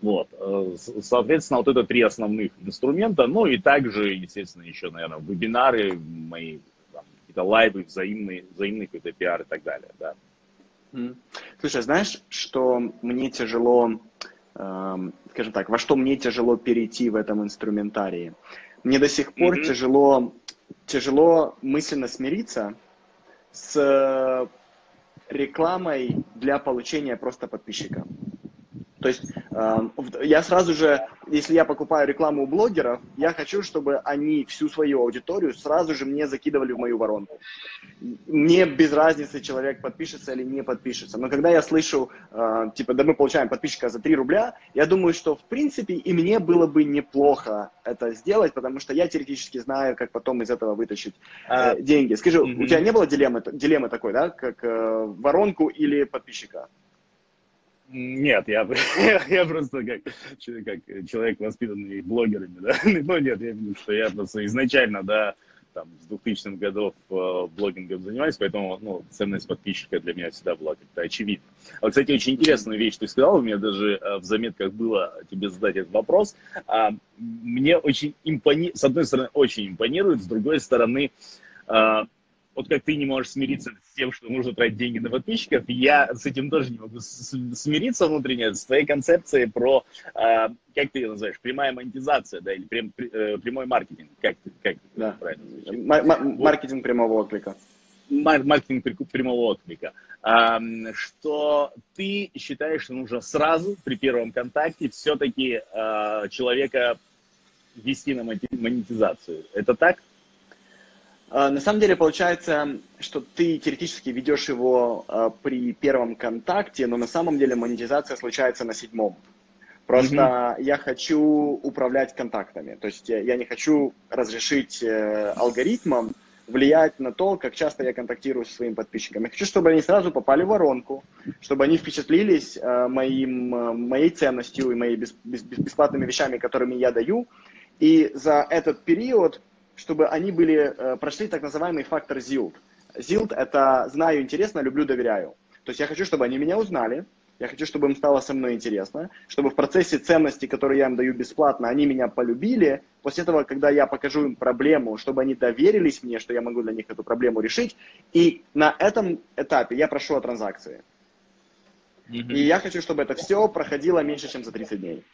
Вот, соответственно, вот это три основных инструмента, ну и также, естественно, еще, наверное, вебинары, мои там, какие-то лайвы, взаимные, взаимные какие-то пиар и так далее, да. Слушай, знаешь, что мне тяжело, эм, скажем так, во что мне тяжело перейти в этом инструментарии? Мне до сих пор mm-hmm. тяжело, тяжело мысленно смириться с рекламой для получения просто подписчика. То есть я сразу же, если я покупаю рекламу у блогеров, я хочу, чтобы они всю свою аудиторию сразу же мне закидывали в мою воронку. Мне без разницы, человек подпишется или не подпишется. Но когда я слышу, типа, да мы получаем подписчика за три рубля, я думаю, что в принципе и мне было бы неплохо это сделать, потому что я теоретически знаю, как потом из этого вытащить а, деньги. Скажи, угу. у тебя не было дилеммы, дилеммы такой, да, как э, воронку или подписчика? Нет, я, я, я просто как, как человек, воспитанный блогерами, да, ну нет, я думаю, что я просто изначально, да, там, с двухтысячных годов блогингом занимаюсь, поэтому, ну, ценность подписчика для меня всегда была как-то очевидна. А, вот, кстати, очень интересную вещь ты сказал, у меня даже в заметках было тебе задать этот вопрос. А, мне очень импонирует, с одной стороны, очень импонирует, с другой стороны, а, вот как ты не можешь смириться с тем, что нужно тратить деньги на подписчиков, я с этим тоже не могу смириться внутренне, с твоей концепцией про, э, как ты ее называешь, прямая монетизация, да, или прям, э, прямой маркетинг, как, как да. правильно звучит? М- маркетинг прямого отклика. Мар- маркетинг прямого отклика. Э, что ты считаешь, что нужно сразу, при первом контакте, все-таки э, человека вести на монетизацию. Это так? На самом деле получается, что ты теоретически ведешь его э, при первом контакте, но на самом деле монетизация случается на седьмом. Просто mm-hmm. я хочу управлять контактами. То есть я не хочу разрешить э, алгоритмам влиять на то, как часто я контактирую со своими подписчиками. Я хочу, чтобы они сразу попали в воронку, чтобы они впечатлились э, моим, э, моей ценностью и моими бесплатными вещами, которыми я даю. И за этот период, чтобы они были, прошли так называемый фактор зилд. Зилд – это знаю, интересно, люблю, доверяю. То есть я хочу, чтобы они меня узнали, я хочу, чтобы им стало со мной интересно, чтобы в процессе ценностей, которые я им даю бесплатно, они меня полюбили. После этого, когда я покажу им проблему, чтобы они доверились мне, что я могу для них эту проблему решить. И на этом этапе я прошу о транзакции. Mm-hmm. И я хочу, чтобы это все проходило меньше, чем за тридцать дней.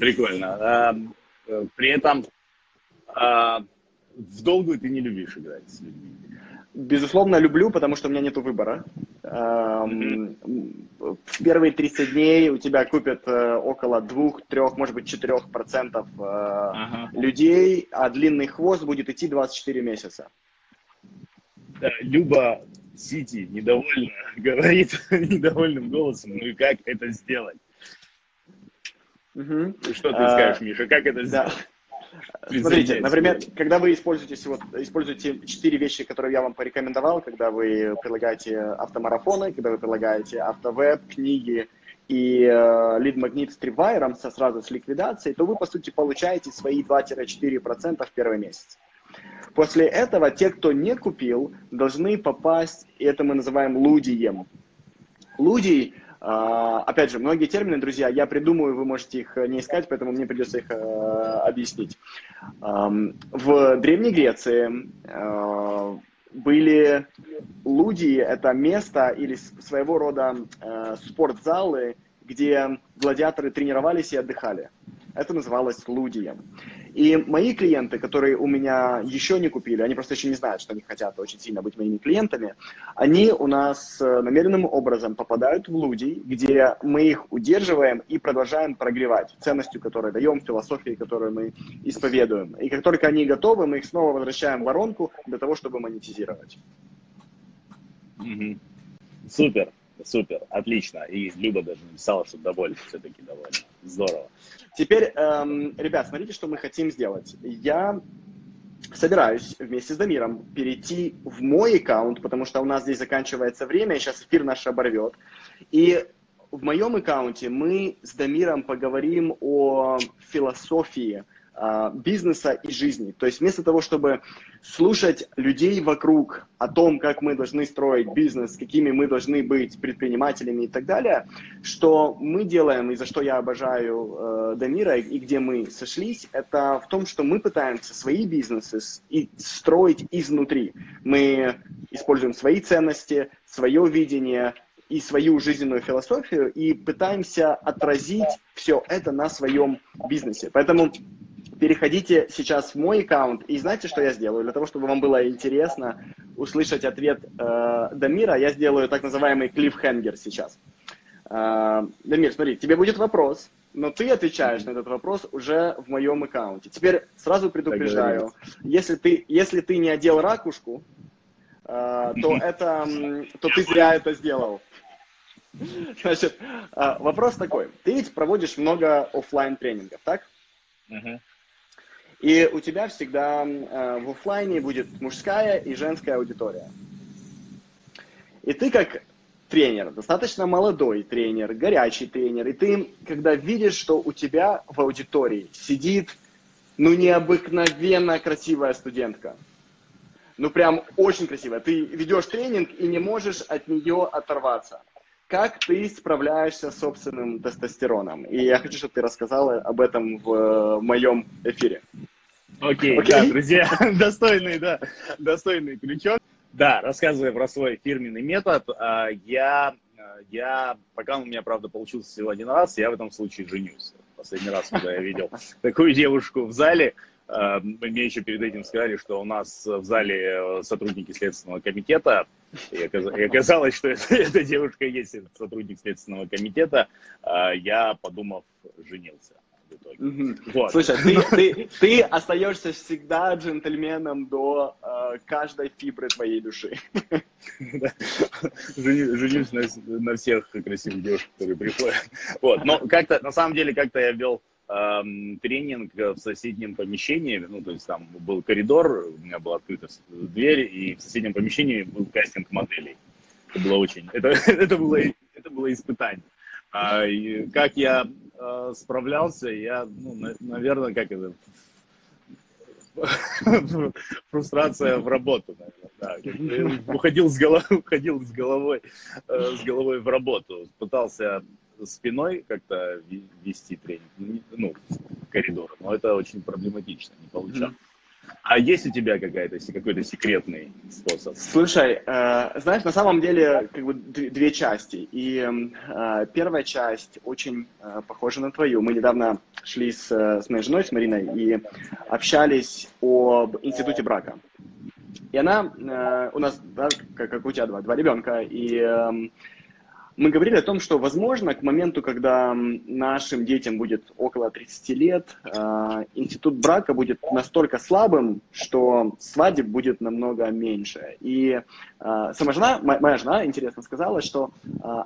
Прикольно. При этом а, в долгую ты не любишь играть с людьми. Безусловно, люблю, потому что у меня нет выбора. Mm-hmm. В первые тридцать дней у тебя купят около двух-трех, может быть, четырех процентов uh-huh. людей, а длинный хвост будет идти двадцать четыре месяца. Да, Люба Сити недовольна, говорит недовольным голосом, ну и как это сделать? Угу. Что ты скажешь, а, Миша, как это сделать? Да. Смотрите, например, когда вы используете, всего, используете четыре вещи, которые я вам порекомендовал, когда вы предлагаете автомарафоны, когда вы предлагаете автовеб, книги и э, лид-магнит с тривайером, со, сразу с ликвидацией, то вы, по сути, получаете свои два-четыре процента в первый месяц. После этого те, кто не купил, должны попасть, и это мы называем лудием. Лудий... Uh, опять же, многие термины, друзья, я придумываю, вы можете их не искать, поэтому мне придется их uh, объяснить. Um, в Древней Греции uh, были лудии, это место или своего рода uh, спортзалы, где гладиаторы тренировались и отдыхали. Это называлось лудием. И мои клиенты, которые у меня еще не купили, они просто еще не знают, что они хотят очень сильно быть моими клиентами, они у нас намеренным образом попадают в лудий, где мы их удерживаем и продолжаем прогревать ценностью, которую даем, философией, которую мы исповедуем. И как только они готовы, мы их снова возвращаем в воронку для того, чтобы монетизировать. Угу. Супер. Супер, отлично. И Люба даже написала, что довольна, все-таки довольна. Здорово. Теперь, эм, ребят, смотрите, что мы хотим сделать. Я собираюсь вместе с Дамиром перейти в мой аккаунт, потому что у нас здесь заканчивается время, и сейчас эфир наш оборвет. И в моем аккаунте мы с Дамиром поговорим о философии бизнеса и жизни. То есть вместо того, чтобы слушать людей вокруг о том, как мы должны строить бизнес, какими мы должны быть предпринимателями и так далее, что мы делаем и за что я обожаю э, Дамира и где мы сошлись, это в том, что мы пытаемся свои бизнесы и строить изнутри. Мы используем свои ценности, свое видение и свою жизненную философию и пытаемся отразить все это на своем бизнесе. Поэтому переходите сейчас в мой аккаунт, и знаете, что я сделаю? Для того, чтобы вам было интересно услышать ответ э, Дамира, я сделаю так называемый клиффхенгер сейчас. Э, Дамир, смотри, тебе будет вопрос, но ты отвечаешь mm-hmm. на этот вопрос уже в моем аккаунте. Теперь сразу предупреждаю, если ты, если ты не одел ракушку, э, то, это, то ты зря это сделал. Значит, э, вопрос такой. Ты ведь проводишь много офлайн тренингов, так? Mm-hmm. И у тебя всегда э, в офлайне будет мужская и женская аудитория. И ты как тренер, достаточно молодой тренер, горячий тренер, и ты, когда видишь, что у тебя в аудитории сидит, ну, необыкновенно красивая студентка, ну, прям очень красивая, ты ведешь тренинг и не можешь от нее оторваться. Как ты справляешься с собственным тестостероном? И я хочу, чтобы ты рассказала об этом в, в моем эфире. Окей, okay, okay. Да, друзья, достойный, да, достойный крючок. Да, рассказывая про свой фирменный метод, я, я, пока он у меня, правда, получился всего один раз, я в этом случае женюсь. Последний раз, когда я видел такую девушку в зале, мне еще перед этим сказали, что у нас в зале сотрудники Следственного комитета, и оказалось, что эта девушка есть сотрудник Следственного комитета, я, подумав, женился. Mm-hmm. Вот. Слушай, ты, ты, ты остаешься всегда джентльменом до э, каждой фибры твоей души. Женюсь на, на всех красивых девушек, которые приходят. Вот. Но как-то, на самом деле, как-то я вел э, тренинг в соседнем помещении, ну, то есть там был коридор, у меня была открыта дверь, и в соседнем помещении был кастинг моделей. Это было очень... Это, это, было, это было испытание. А, и как я э, справлялся, я, ну, на, наверное, как это, фрустрация в работу, наверное, да. Уходил с головой, уходил с головой, э, с головой в работу, пытался спиной как-то вести тренинг, ну, коридор, но это очень проблематично, не получалось. А есть у тебя какая-то, какой-то секретный способ? Слушай, э, знаешь, на самом деле как бы две части. И э, первая часть очень э, похожа на твою. Мы недавно шли с, с моей женой, с Мариной, и общались об институте брака. И она, э, у нас, да, как, как у тебя, два, два ребенка, и... Э, мы говорили о том, что, возможно, к моменту, когда нашим детям будет около тридцати лет, институт брака будет настолько слабым, что свадеб будет намного меньше. И сама жена, моя жена, интересно, сказала, что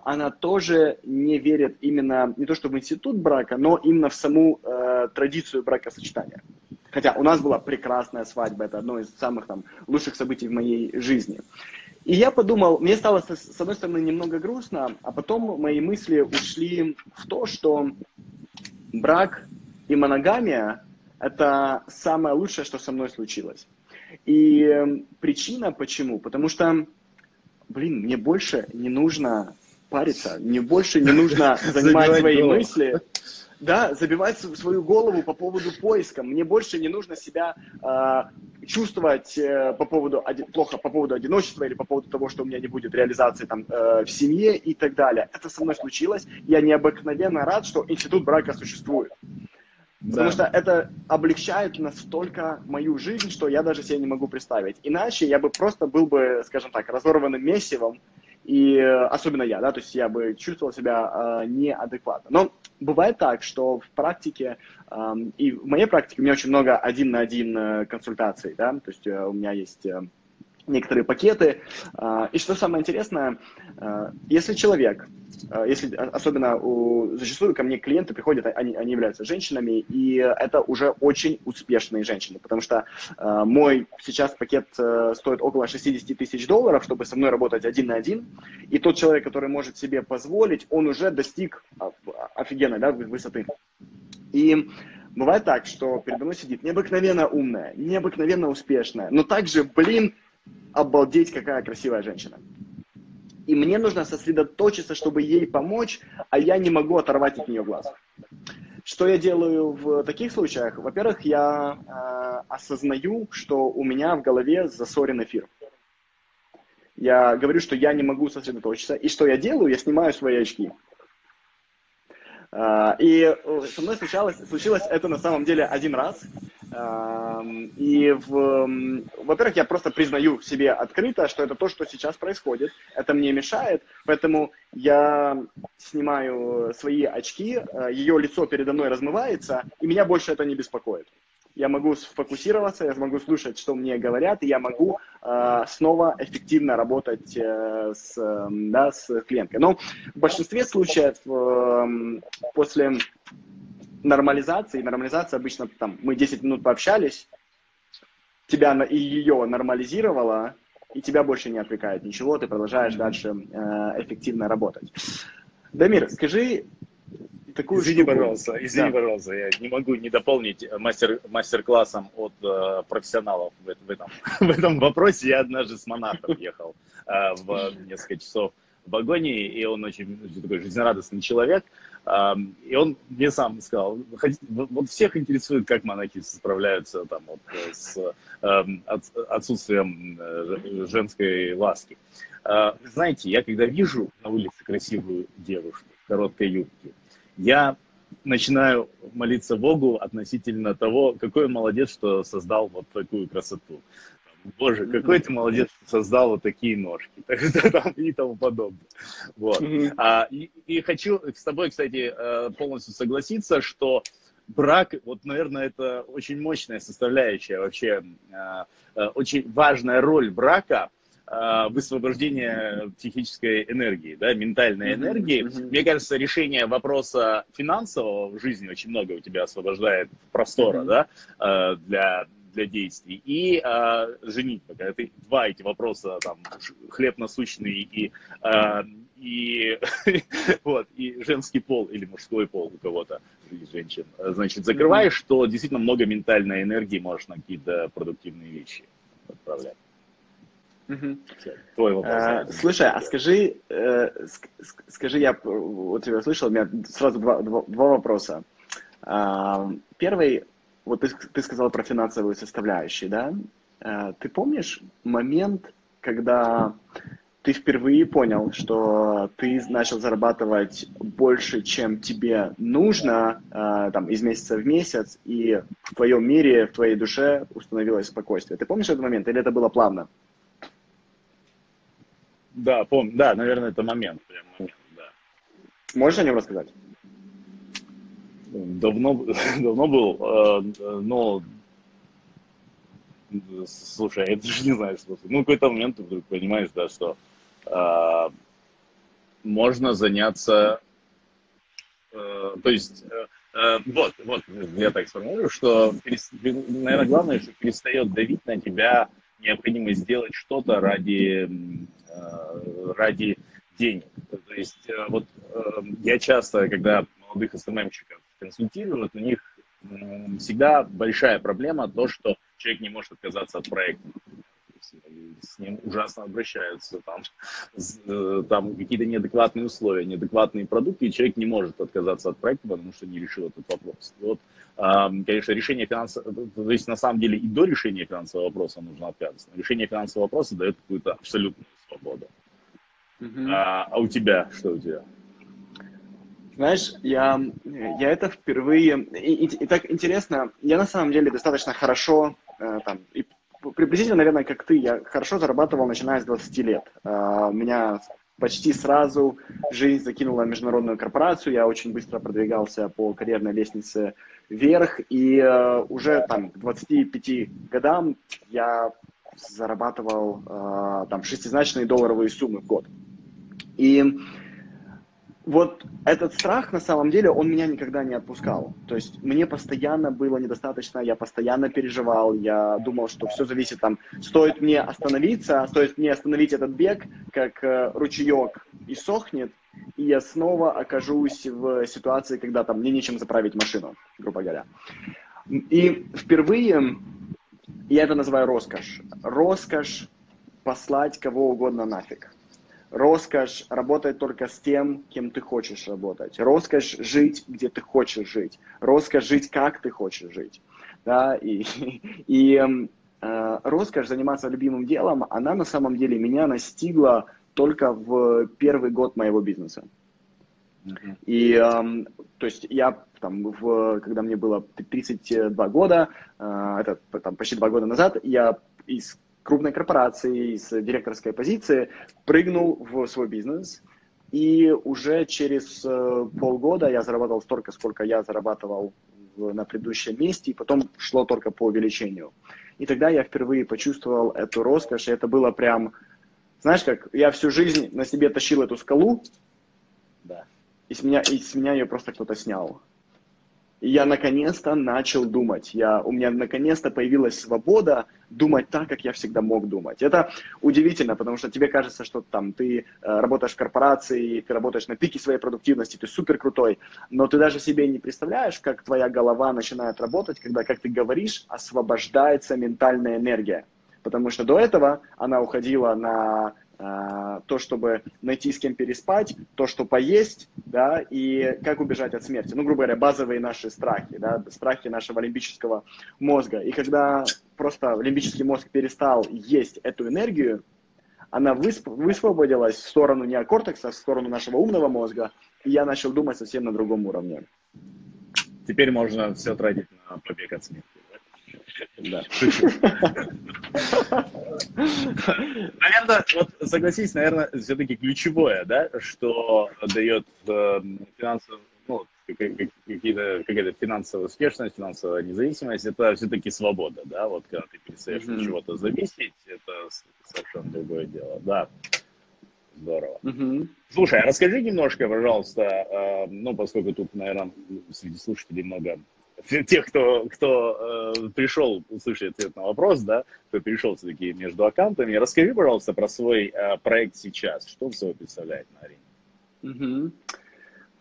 она тоже не верит именно, не то что в институт брака, но именно в саму традицию бракосочетания. Хотя у нас была прекрасная свадьба, это одно из самых там, лучших событий в моей жизни. И я подумал, мне стало, с одной стороны, немного грустно, а потом мои мысли ушли в то, что брак и моногамия – это самое лучшее, что со мной случилось. И причина почему? Потому что, блин, мне больше не нужно париться, мне больше не нужно занимать свои мысли. Да, забивать свою голову по поводу поиска. Мне больше не нужно себя э, чувствовать э, по поводу плохо по поводу одиночества или по поводу того, что у меня не будет реализации там, э, в семье и так далее. Это со мной случилось. Я необыкновенно рад, что институт брака существует. Да. Потому что это облегчает настолько мою жизнь, что я даже себе не могу представить. Иначе я бы просто был бы, скажем так, разорванным месивом. И особенно я, да, то есть я бы чувствовал себя э, неадекватно. Но бывает так, что в практике, э, и в моей практике у меня очень много один на один консультаций, да, то есть э, у меня есть э, некоторые пакеты. И что самое интересное, если человек, если, особенно у, зачастую ко мне клиенты приходят, они, они являются женщинами, и это уже очень успешные женщины, потому что мой сейчас пакет стоит около шестьдесят тысяч долларов, чтобы со мной работать один на один, и тот человек, который может себе позволить, он уже достиг офигенной, да, высоты. И бывает так, что передо мной сидит необыкновенно умная, необыкновенно успешная, но также, блин, обалдеть, какая красивая женщина. И мне нужно сосредоточиться, чтобы ей помочь, а я не могу оторвать от нее глаз. Что я делаю в таких случаях? Во-первых, я э, осознаю, что у меня в голове засорен эфир. Я говорю, что я не могу сосредоточиться. И что я делаю? Я снимаю свои очки. Э, и со мной случалось, случилось это на самом деле один раз. И, во-первых, я просто признаю себе открыто, что это то, что сейчас происходит, это мне мешает, поэтому я снимаю свои очки, ее лицо передо мной размывается, и меня больше это не беспокоит. Я могу сфокусироваться, я могу слушать, что мне говорят, и я могу э, снова эффективно работать э, с, э, да, с клиенткой. Но в большинстве случаев э, после... нормализации. Нормализация обычно, там, мы десять минут пообщались, тебя и ее нормализировало, и тебя больше не отвлекает ничего, ты продолжаешь дальше э, эффективно работать. Дамир, скажи такую Извини, штуку. пожалуйста, извини, да. пожалуйста, я не могу не дополнить мастер, мастер-классом от э, профессионалов в, в, этом, в этом вопросе. Я однажды с Монартом ехал э, в несколько часов в вагоне, и он очень такой жизнерадостный человек. И он мне сам сказал, вот всех интересует, как монахи справляются там, вот, с отсутствием женской ласки. Знаете, я когда вижу на улице красивую девушку в короткой юбке, я начинаю молиться Богу относительно того, какой молодец, что создал вот такую красоту. Боже, какой ты молодец, что создал вот такие ножки и тому подобное. Вот. А, и, и хочу с тобой, кстати, полностью согласиться, что брак, вот, наверное, это очень мощная составляющая, вообще очень важная роль брака высвобождение психической энергии, да, ментальной энергии. Mm-hmm. Мне кажется, решение вопроса финансового в жизни очень много у тебя освобождает простора, mm-hmm. да, для... для действий. И э, женитьба, когда ты два эти вопроса, там, хлеб насущный и, э, и, вот, и женский пол или мужской пол у кого-то, женщин, значит, закрываешь, то действительно много ментальной энергии можешь на какие-то продуктивные вещи отправлять. Угу. Твой вопрос. А, слушай, а скажи, э, ск- скажи, я вот тебя слышал, у меня сразу два, два, два вопроса. А, первый. Вот ты, ты сказал про финансовую составляющую, да? Ты помнишь момент, когда ты впервые понял, что ты начал зарабатывать больше, чем тебе нужно, там, из месяца в месяц, и в твоем мире, в твоей душе установилось спокойствие? Ты помнишь этот момент, или это было плавно? Да, помню. Да, наверное, это момент. Прям момент, да. Можешь о нем рассказать? Давно, давно был, но, слушай, я даже не знаю, что... Ну, в какой-то момент ты вдруг понимаешь, да, что а, можно заняться... А, то есть, а, вот, вот, я так сформулирую, что, наверное, главное, что перестает давить на тебя необходимость сделать что-то ради, ради денег. То есть, вот я часто, когда молодых эс эм эм-щиков консультируют, у них всегда большая проблема то, что человек не может отказаться от проекта. С ним ужасно обращаются, там, там какие-то неадекватные условия, неадекватные продукты, и человек не может отказаться от проекта, потому что не решил этот вопрос. И вот, конечно, решение финансового, то есть на самом деле и до решения финансового вопроса нужно отказаться. Но решение финансового вопроса дает какую-то абсолютную свободу. Mm-hmm. А, а у тебя, что у тебя? Знаешь, я, я это впервые... И, и, и так интересно, я на самом деле достаточно хорошо, э, там, и приблизительно, наверное, как ты, я хорошо зарабатывал, начиная с двадцати лет. Э, меня почти сразу жизнь закинула в международную корпорацию, я очень быстро продвигался по карьерной лестнице вверх, и э, уже там, к двадцати пяти годам я зарабатывал э, там шестизначные долларовые суммы в год. И вот этот страх, на самом деле, он меня никогда не отпускал. То есть мне постоянно было недостаточно, я постоянно переживал, я думал, что все зависит, там, стоит мне остановиться, стоит мне остановить этот бег, как э, ручеек иссохнет, и я снова окажусь в ситуации, когда там мне нечем заправить машину, грубо говоря. И впервые, я это называю роскошь, роскошь послать кого угодно нафиг. Роскошь работать только с тем, кем ты хочешь работать. Роскошь жить, где ты хочешь жить. Роскошь жить, как ты хочешь жить. Да? И, и э, роскошь заниматься любимым делом, она на самом деле меня настигла только в первый год моего бизнеса. Mm-hmm. И э, то есть я, там, в, когда мне было тридцать два года, э, это там, почти два года назад, я из крупной корпорации, из директорской позиции, прыгнул в свой бизнес. И уже через полгода я заработал столько, сколько я зарабатывал на предыдущем месте, и потом шло только по увеличению. И тогда я впервые почувствовал эту роскошь, и это было прям, знаешь как, я всю жизнь на себе тащил эту скалу, да. и, с меня, и с меня ее просто кто-то снял. И я наконец-то начал думать. Я, у меня наконец-то появилась свобода думать так, как я всегда мог думать. Это удивительно, потому что тебе кажется, что там ты э, работаешь в корпорации, ты работаешь на пике своей продуктивности, ты супер крутой, но ты даже себе не представляешь, как твоя голова начинает работать, когда, как ты говоришь, освобождается ментальная энергия. Потому что до этого она уходила на э, то, чтобы найти с кем переспать, то, что поесть, да, и как убежать от смерти. Ну, грубо говоря, базовые наши страхи, да, страхи нашего лимбического мозга. И когда просто лимбический мозг перестал есть эту энергию, она высвободилась в сторону неокортекса, в сторону нашего умного мозга, и я начал думать совсем на другом уровне. Теперь можно все тратить на побег от смерти. Да. Наверное, вот согласись, наверное, все-таки ключевое, да, что дает э, финансовую, ну, какая-то финансовая успешность, финансовая независимость, это все-таки свобода, да, вот когда ты перестаешь mm-hmm. от чего-то зависеть, это совершенно другое дело, да. Здорово. Угу. Слушай, а расскажи немножко, пожалуйста, э, ну, поскольку тут, наверное, среди слушателей много тех, кто, кто э, пришел услышать ответ на вопрос, да, кто перешел все-таки между аккаунтами, расскажи, пожалуйста, про свой э, проект сейчас, что он собой представляет на арене. Угу.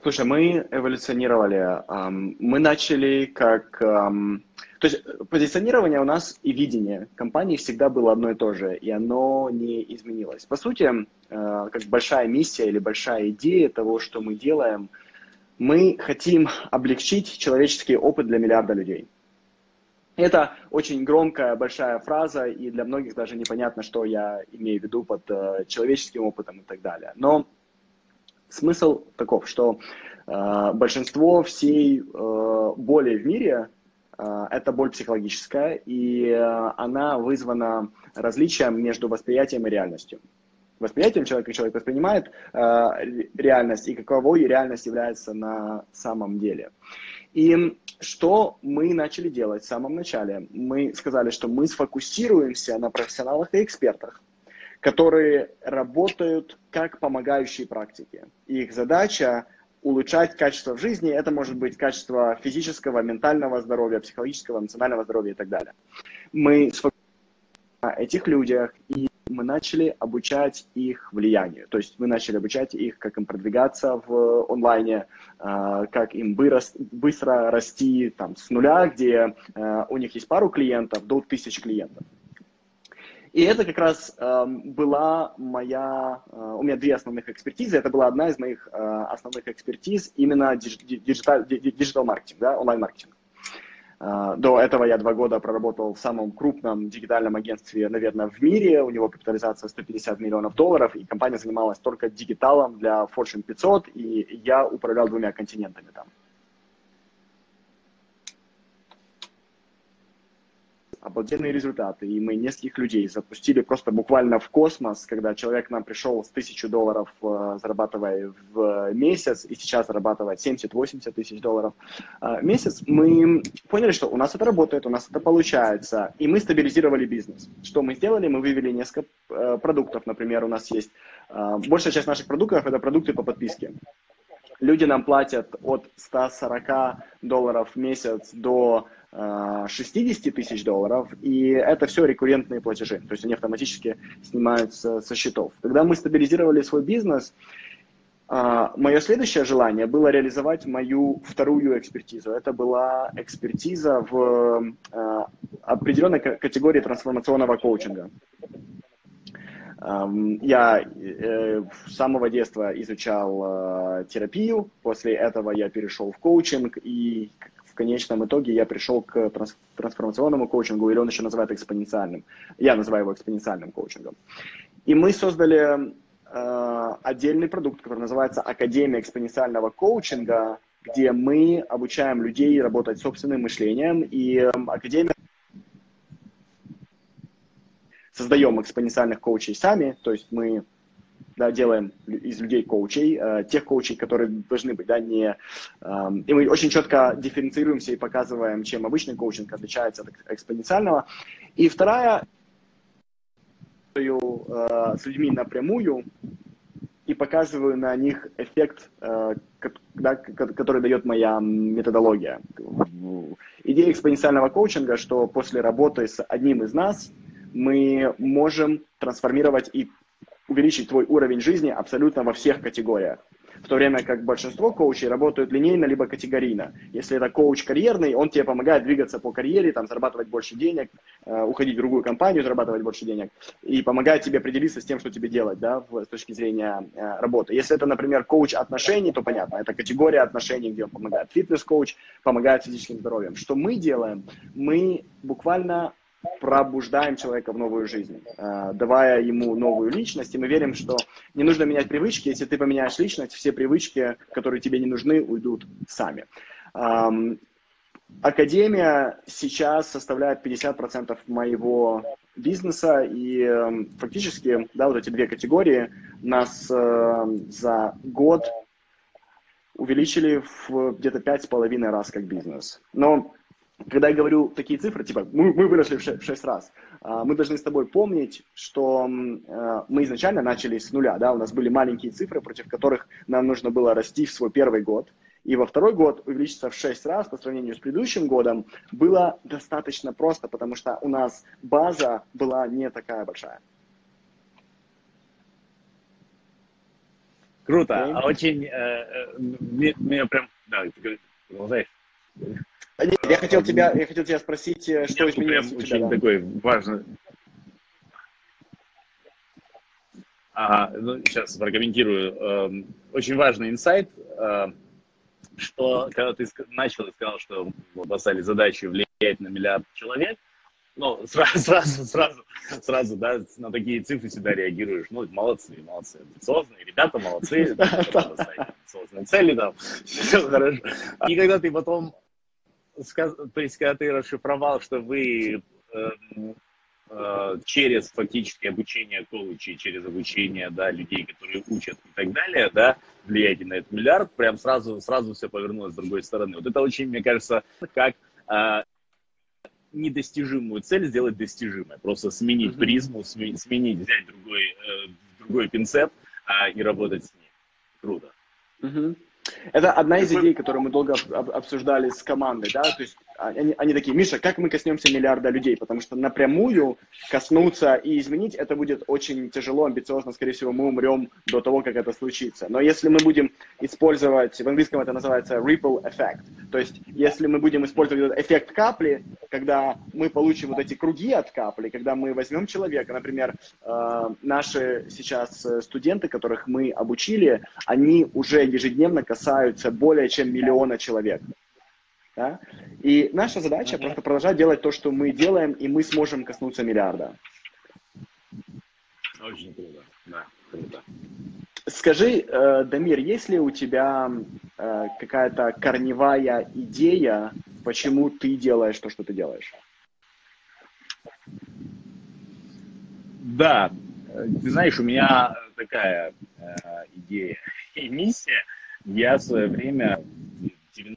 Слушай, мы эволюционировали, эм, мы начали как, эм, то есть позиционирование у нас и видение компании всегда было одно и то же, и оно не изменилось. По сути, э, как большая миссия или большая идея того, что мы делаем, мы хотим облегчить человеческий опыт для миллиарда людей. Это очень громкая, большая фраза, и для многих даже непонятно, что я имею в виду под э, человеческим опытом и так далее. Но смысл таков, что э, большинство всей э, боли в мире э, – это боль психологическая, и э, она вызвана различием между восприятием и реальностью. Восприятием человека, человек воспринимает э, реальность, и каковой реальность является на самом деле. И что мы начали делать в самом начале? Мы сказали, что мы сфокусируемся на профессионалах и экспертах, которые работают как помогающие практики. Их задача – улучшать качество в жизни. Это может быть качество физического, ментального здоровья, психологического, эмоционального здоровья и так далее. Мы сфокусируемся на этих людях и мы начали обучать их влиянию. То есть мы начали обучать их, как им продвигаться в онлайне, как им быстро расти там, с нуля, где у них есть пару клиентов, до тысяч клиентов. И это как раз была моя... У меня две основных экспертизы. Это была одна из моих основных экспертиз, именно диджитал-маркетинг, да, онлайн-маркетинг. До этого я два года проработал в самом крупном дигитальном агентстве, наверное, в мире. У него капитализация сто пятьдесят миллионов долларов, и компания занималась только дигиталом для Форчун пятьсот, и я управлял двумя континентами там. обалденные результаты, и мы нескольких людей запустили просто буквально в космос, когда человек к нам пришел с тысячу долларов, зарабатывая в месяц, и сейчас зарабатывает семьдесят-восемьдесят тысяч долларов в месяц. Мы поняли, что у нас это работает, у нас это получается, и мы стабилизировали бизнес. Что мы сделали? Мы вывели несколько продуктов, например, у нас есть, большая часть наших продуктов – это продукты по подписке. Люди нам платят от ста сорока долларов в месяц до шестидесяти тысяч долларов, и это все рекуррентные платежи, то есть они автоматически снимаются со счетов. Когда мы стабилизировали свой бизнес, мое следующее желание было реализовать мою вторую экспертизу. Это была экспертиза в определенной категории трансформационного коучинга. Я с самого детства изучал терапию, после этого я перешел в коучинг, и в конечном итоге я пришел к трансформационному коучингу, или он еще называет экспоненциальным. Я называю его экспоненциальным коучингом. И мы создали отдельный продукт, который называется «Академия экспоненциального коучинга», где мы обучаем людей работать собственным мышлением, и академия... Создаем экспоненциальных коучей сами, то есть мы да, делаем из людей коучей, э, тех коучей, которые должны быть, да, не... Э, и мы очень четко дифференцируемся и показываем, чем обычный коучинг отличается от экспоненциального. И вторая, э, с людьми напрямую и показываю на них эффект, э, да, который дает моя методология. Идея экспоненциального коучинга, что после работы с одним из нас мы можем трансформировать и увеличить твой уровень жизни абсолютно во всех категориях. В то время как большинство коучей работают линейно, либо категорийно. Если это коуч карьерный, он тебе помогает двигаться по карьере, там, зарабатывать больше денег, уходить в другую компанию, зарабатывать больше денег, и помогает тебе определиться с тем, что тебе делать, да, с точки зрения работы. Если это, например, коуч отношений, то понятно, это категория отношений, где он помогает. Фитнес-коуч помогает физическим здоровьем. Что мы делаем? Мы буквально... пробуждаем человека в новую жизнь, давая ему новую личность, и мы верим, что не нужно менять привычки, если ты поменяешь личность, все привычки, которые тебе не нужны, уйдут сами. Академия сейчас составляет пятьдесят процентов моего бизнеса, и фактически, да, вот эти две категории нас за год увеличили в где-то пять с половиной раз как бизнес. Но когда я говорю такие цифры, типа, мы, мы выросли в шесть раз, мы должны с тобой помнить, что мы изначально начали с нуля, да, у нас были маленькие цифры, против которых нам нужно было расти в свой первый год, и во второй год увеличиться в шесть раз по сравнению с предыдущим годом было достаточно просто, потому что у нас база была не такая большая. Круто, okay. Очень, э, мне, мне прям, да, продолжай. Нет, я хотел тебя, я хотел тебя спросить, что изменилось у тебя. Такой важный. А, ну, сейчас прокомментирую. Очень важный инсайт, что когда ты начал и сказал, что мы поставили задачу влиять на миллиард человек, ну, сразу, сразу, сразу, сразу, да, на такие цифры всегда реагируешь. Ну, молодцы, молодцы, амбициозные ребята, молодцы, амбициозные цели там, все хорошо. И когда ты потом... То есть, когда ты расшифровал, что вы э, э, через фактически обучение коучей, через обучение, да, людей, которые учат и так далее, да, влияете на этот миллиард, прям сразу, сразу все повернулось с другой стороны. Вот это очень, мне кажется, как э, недостижимую цель сделать достижимой. Просто сменить призму, сменить, сменить взять другой, э, другой пинцет э, и работать с ним. Круто. Mm-hmm. Это одна из идей, которую мы долго обсуждали с командой, да, то есть они, они такие, Миша, как мы коснемся миллиарда людей, потому что напрямую коснуться и изменить это будет очень тяжело, амбициозно, скорее всего, мы умрем до того, как это случится. Но если мы будем использовать, в английском это называется ripple effect, то есть если мы будем использовать этот эффект капли, когда мы получим вот эти круги от капли, когда мы возьмем человека, например, наши сейчас студенты, которых мы обучили, они уже ежедневно касаются более чем миллиона человек. Да? И наша задача просто продолжать делать то, что мы делаем, и мы сможем коснуться миллиарда. Очень круто. Да, круто. Скажи, Дамир, есть ли у тебя какая-то корневая идея, почему ты делаешь то, что ты делаешь? Да, ты знаешь, у меня такая э, идея и миссия. Я в свое время в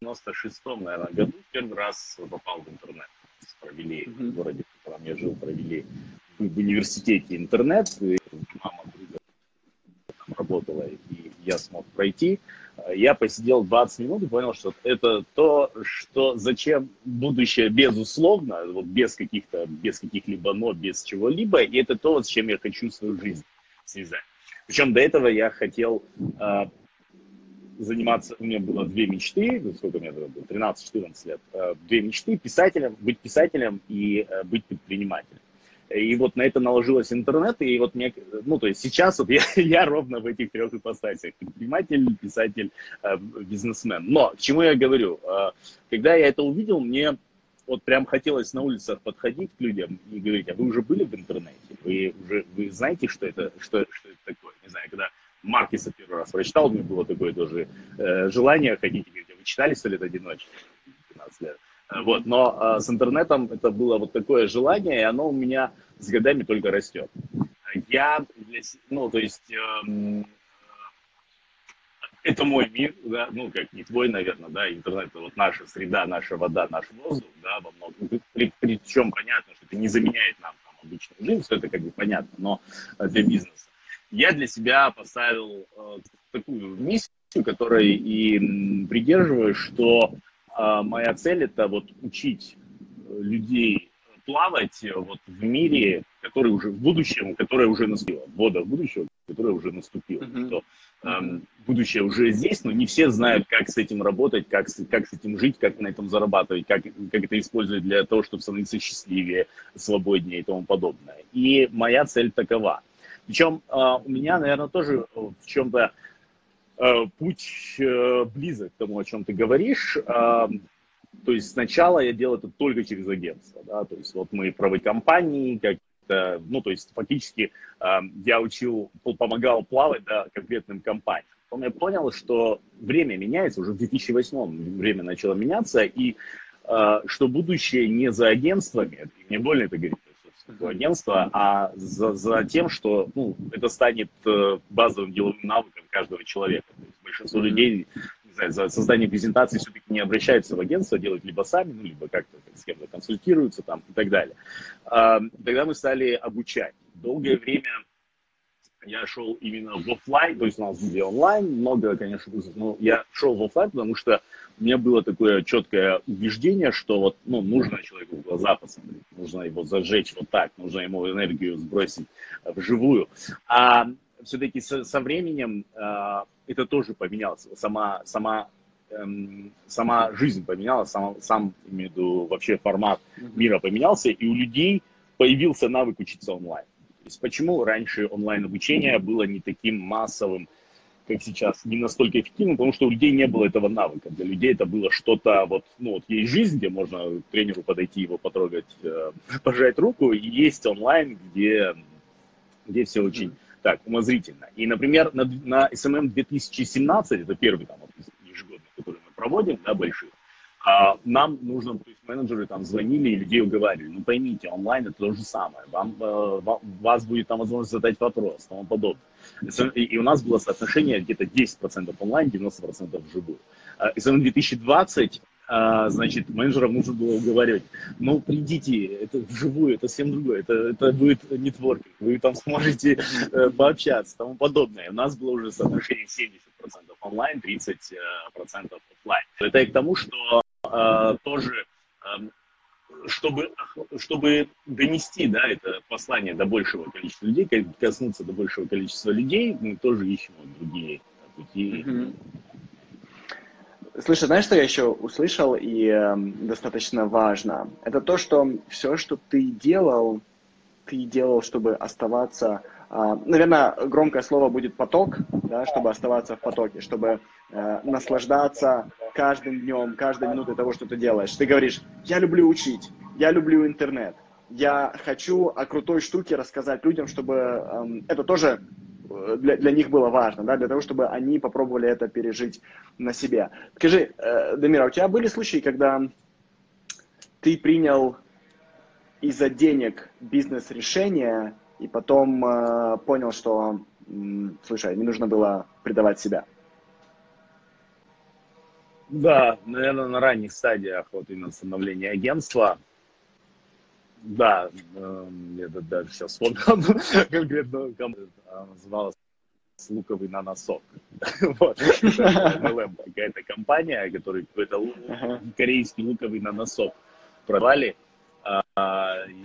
девяносто шестом, наверное, году первый раз попал в интернет. Провели mm-hmm. в городе, в котором я жил, провели в университете интернет. И мама друга там работала, и я смог пройти. Я посидел двадцать минут и понял, что это то, что зачем будущее безусловно, вот без каких-то, без каких-либо но, без чего-либо, и это то, с чем я хочу свою жизнь связать. Причем до этого я хотел э, заниматься, у меня было две мечты, сколько у меня было, тринадцать-четырнадцать лет, э, две мечты, писателем, быть писателем и э, быть предпринимателем. И вот на это наложилось интернет, и вот мне, ну, то есть сейчас вот я, я ровно в этих трех ипостасях: предприниматель, писатель, бизнесмен. Но к чему я говорю? Когда я это увидел, мне вот прям хотелось на улицах подходить к людям и говорить: а вы уже были в интернете? Вы уже вы знаете, что это, что, что это такое? Не знаю, когда Маркеса первый раз прочитал, у меня было такое тоже э, желание ходить и говорить: а вы читали «Сто лет одиночества»? пятнадцать лет. Вот, но э, с интернетом это было вот такое желание, и оно у меня с годами только растет. Я, ну, то есть, э, это мой мир, да, ну, как не твой, наверное, да, интернет, это вот наша среда, наша вода, наш воздух, да, во многом. Причем понятно, что это не заменяет нам там обычную жизнь, все это как бы понятно, но для бизнеса. Я для себя поставил э, такую миссию, которой и придерживаюсь, что... Моя цель – это вот учить людей плавать вот в мире, который уже в будущем, которое уже наступило, вода будущего, которое уже наступило. Mm-hmm. Что, э, будущее уже здесь, но не все знают, как с этим работать, как с, как с этим жить, как на этом зарабатывать, как, как это использовать для того, чтобы становиться счастливее, свободнее и тому подобное. И моя цель такова. Причем э, у меня, наверное, тоже в чем-то... Путь близок к тому, о чем ты говоришь. То есть сначала я делал это только через агентство. Да? То есть вот мы правы компании, как-то, ну то есть фактически я учил, помогал плавать да, конкретным компаниям. Потом я понял, что время меняется, уже в две тысячи восьмом время начало меняться, и что будущее не за агентствами, мне больно это говорить, агентства, а за, за тем, что ну, это станет базовым деловым навыком каждого человека. То есть большинство людей не знаю, за создание презентации все-таки не обращаются в агентство, делают либо сами, ну, либо как-то с кем-то консультируются там, и так далее. Тогда мы стали обучать. Долгое время я шел именно в офлайн, то есть у нас где онлайн, много, конечно, вызов, но я шел в офлайн, потому что у меня было такое четкое убеждение, что вот, ну, нужно человеку в глаза посмотреть, нужно его зажечь вот так, нужно ему энергию сбросить вживую. А все-таки со, со временем э, это тоже поменялось, сама, сама, эм, сама жизнь поменялась, сам, сам имею в виду, вообще формат мира поменялся, и у людей появился навык учиться онлайн. То есть почему раньше онлайн-обучение было не таким массовым, как сейчас, не настолько эффективным, потому что у людей не было этого навыка. Для людей это было что-то, вот, ну вот есть жизнь, где можно к тренеру подойти, его потрогать, э, пожать руку, и есть онлайн, где, где все очень mm-hmm. так, умозрительно. И, например, на, на эс эм эм две тысячи семнадцать, это первый там, вот, ежегодный, который мы проводим, да, больших, а нам нужно, то есть менеджеры там звонили и людей уговаривали, ну поймите, онлайн это то же самое, вам, вас будет там возможность задать вопрос, тому подобное. И у нас было соотношение где-то десять процентов онлайн, девяносто процентов вживую. эс эм эм две тысячи двадцать, значит, менеджерам нужно было уговаривать, ну придите, это вживую, это всем другое, это, это будет нетворкинг, вы там сможете пообщаться, тому подобное. У нас было уже соотношение семьдесят процентов онлайн, тридцать процентов офлайн. Это и к тому, что Uh, тоже, uh, чтобы, чтобы донести да, это послание до большего количества людей, коснуться до большего количества людей, мы тоже ищем другие пути. Uh-huh. Слушай, знаешь, что я еще услышал, и э, достаточно важно? Это то, что все, что ты делал, ты делал, чтобы оставаться... Э, наверное, громкое слово будет «поток», да, чтобы оставаться в потоке, чтобы э, наслаждаться... каждым днем, каждой минутой того, что ты делаешь. Ты говоришь, я люблю учить, я люблю интернет, я хочу о крутой штуке рассказать людям, чтобы эм, это тоже для, для них было важно, да, для того, чтобы они попробовали это пережить на себе. Скажи, э, Дамир, а у тебя были случаи, когда ты принял из-за денег бизнес-решение, и потом э, понял, что, м, слушай, не нужно было предавать себя. Да, наверное, на ранних стадиях вот именно становления агентства. Да, э, я даже сейчас вспомнил конкретно, как она называлась, луковый на носок. Вот. Какая-то компания, которая какой-то корейский луковый на носок продавали.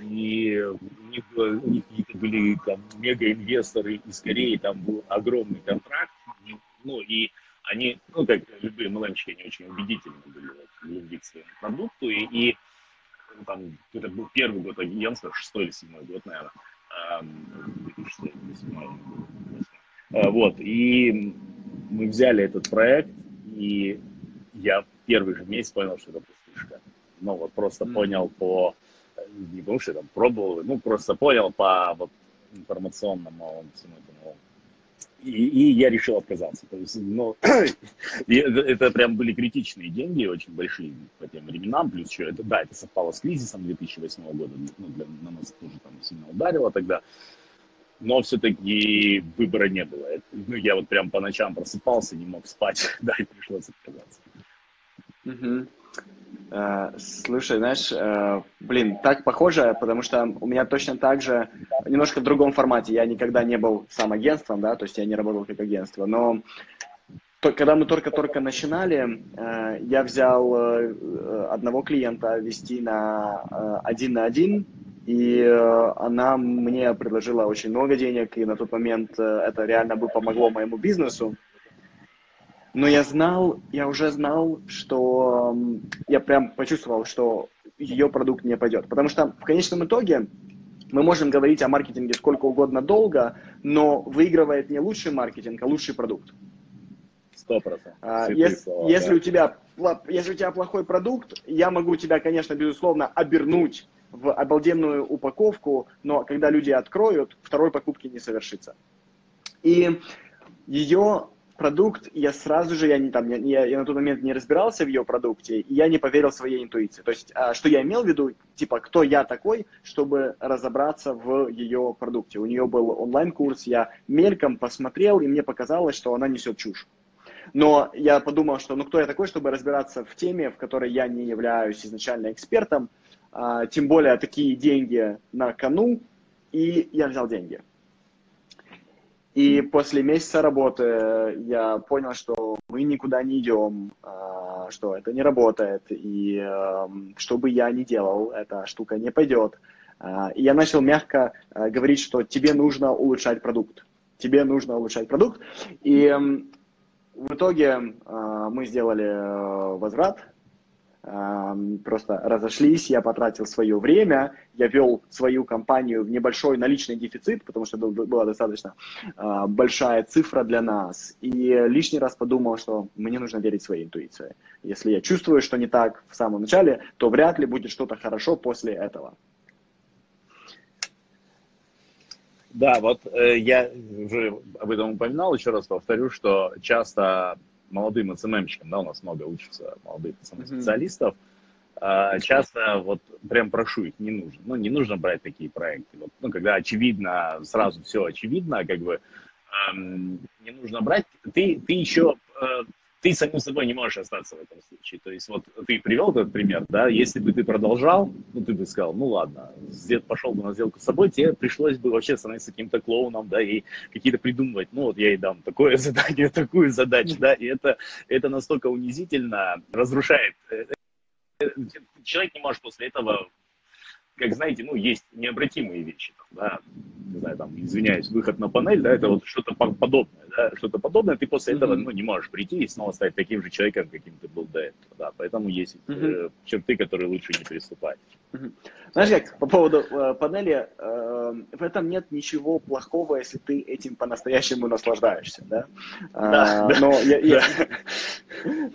И у них, у них были мега-инвесторы из Кореи, там был огромный контракт. Ну и они, ну как любые МЛМщики, они очень убедительны были в индексе продукту. И, и там, это был первый год агентства, шестой или седьмой год, наверное. Вот, и мы взяли этот проект, и я первый же месяц понял, что это пустышка. Ну вот просто mm-hmm. понял по, не потому что я там пробовал, ну просто понял по вот, информационному всему этому. И, и я решил отказаться. То есть, ну, это, это прям были критичные деньги, очень большие по тем временам. Плюс еще, это, да, это совпало с кризисом две тысячи восьмого года, ну, для, на нас тоже там сильно ударило тогда. Но все-таки выбора не было. Ну, я вот прям по ночам просыпался, не мог спать, да, и пришлось отказаться. Uh-huh. Uh, слушай, знаешь, uh, блин, так похоже, потому что у меня точно так же, немножко в другом формате. Я никогда не был сам агентством, да, то есть я не работал как агентство, но то, когда мы только-только начинали, uh, я взял uh, одного клиента вести на uh, один на один, и она мне предложила очень много денег, и на тот момент это реально бы помогло моему бизнесу. Но я знал, я уже знал, что я прям почувствовал, что ее продукт не пойдет. Потому что в конечном итоге мы можем говорить о маркетинге сколько угодно долго, но выигрывает не лучший маркетинг, а лучший продукт. сто процентов. Если, если, у тебя, если у тебя плохой продукт, я могу тебя, конечно, безусловно, обернуть в обалденную упаковку, но когда люди откроют, второй покупки не совершится. И ее продукт, я сразу же, я, не, там, я, я на тот момент не разбирался в ее продукте, и я не поверил своей интуиции. То есть, что я имел в виду, типа, кто я такой, чтобы разобраться в ее продукте. У нее был онлайн-курс, я мельком посмотрел, и мне показалось, что она несет чушь. Но я подумал, что ну кто я такой, чтобы разбираться в теме, в которой я не являюсь изначально экспертом, тем более такие деньги на кону, и я взял деньги. И после месяца работы я понял, что мы никуда не идем, что это не работает, и что бы я ни делал, эта штука не пойдет. И я начал мягко говорить, что тебе нужно улучшать продукт, тебе нужно улучшать продукт. И в итоге мы сделали возврат. Просто разошлись, я потратил свое время, я вел свою компанию в небольшой наличный дефицит, потому что была достаточно большая цифра для нас, и лишний раз подумал, что мне нужно верить своей интуиции. Если я чувствую, что не так в самом начале, то вряд ли будет что-то хорошо после этого. Да, вот я уже об этом упоминал, еще раз повторю, что часто молодым эс эм эм-щикам, да, у нас много учатся молодых эс эм эм-специалистов, mm-hmm. часто вот прям прошу их, не нужно, ну, не нужно брать такие проекты, вот, ну, когда очевидно, сразу все очевидно, как бы, эм, не нужно брать, ты, ты еще, э, ты самим собой не можешь остаться в этом случае, то есть вот ты привел этот пример, да, если бы ты продолжал, ну, ты бы сказал, ну, ладно, пошел бы на сделку с собой, тебе пришлось бы вообще становиться каким-то клоуном, да, и какие-то придумывать, ну, вот я ей дам такое задание, такую задачу, да, и это, это настолько унизительно разрушает. Человек не может после этого, как, знаете, ну, есть необратимые вещи, там, да, не знаю, там, извиняюсь, выход на панель, да, это вот что-то подобное, да, что-то подобное, ты после этого, ну, не можешь прийти и снова стать таким же человеком, каким ты был до этого, да, поэтому есть э, черты, которые лучше не переступать. Uh-huh. Знаешь, как, по поводу э, панели, э, в этом нет ничего плохого, если ты этим по-настоящему наслаждаешься, да, да, а, да, но, да. Я,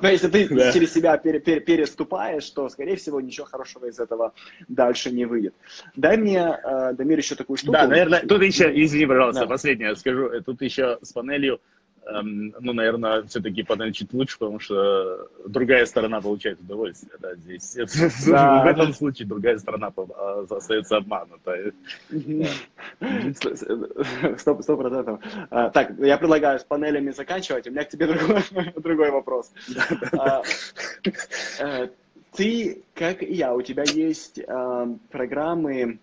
но если ты да. через себя пер, пер, переступаешь, то, скорее всего, ничего хорошего из этого дальше не выйдет. Дай мне, э, Дамир, еще такую штуку. Да, наверное, тут еще, извини, пожалуйста, да. последнее скажу, тут еще с панелью ну, наверное, все-таки подать чуть лучше, потому что другая сторона получает удовольствие, да, здесь. Да. В этом случае другая сторона остается обманутой. Сто процентов. Так, я предлагаю с панелями заканчивать, у меня к тебе другой, другой вопрос. Ты, как и я, у тебя есть программы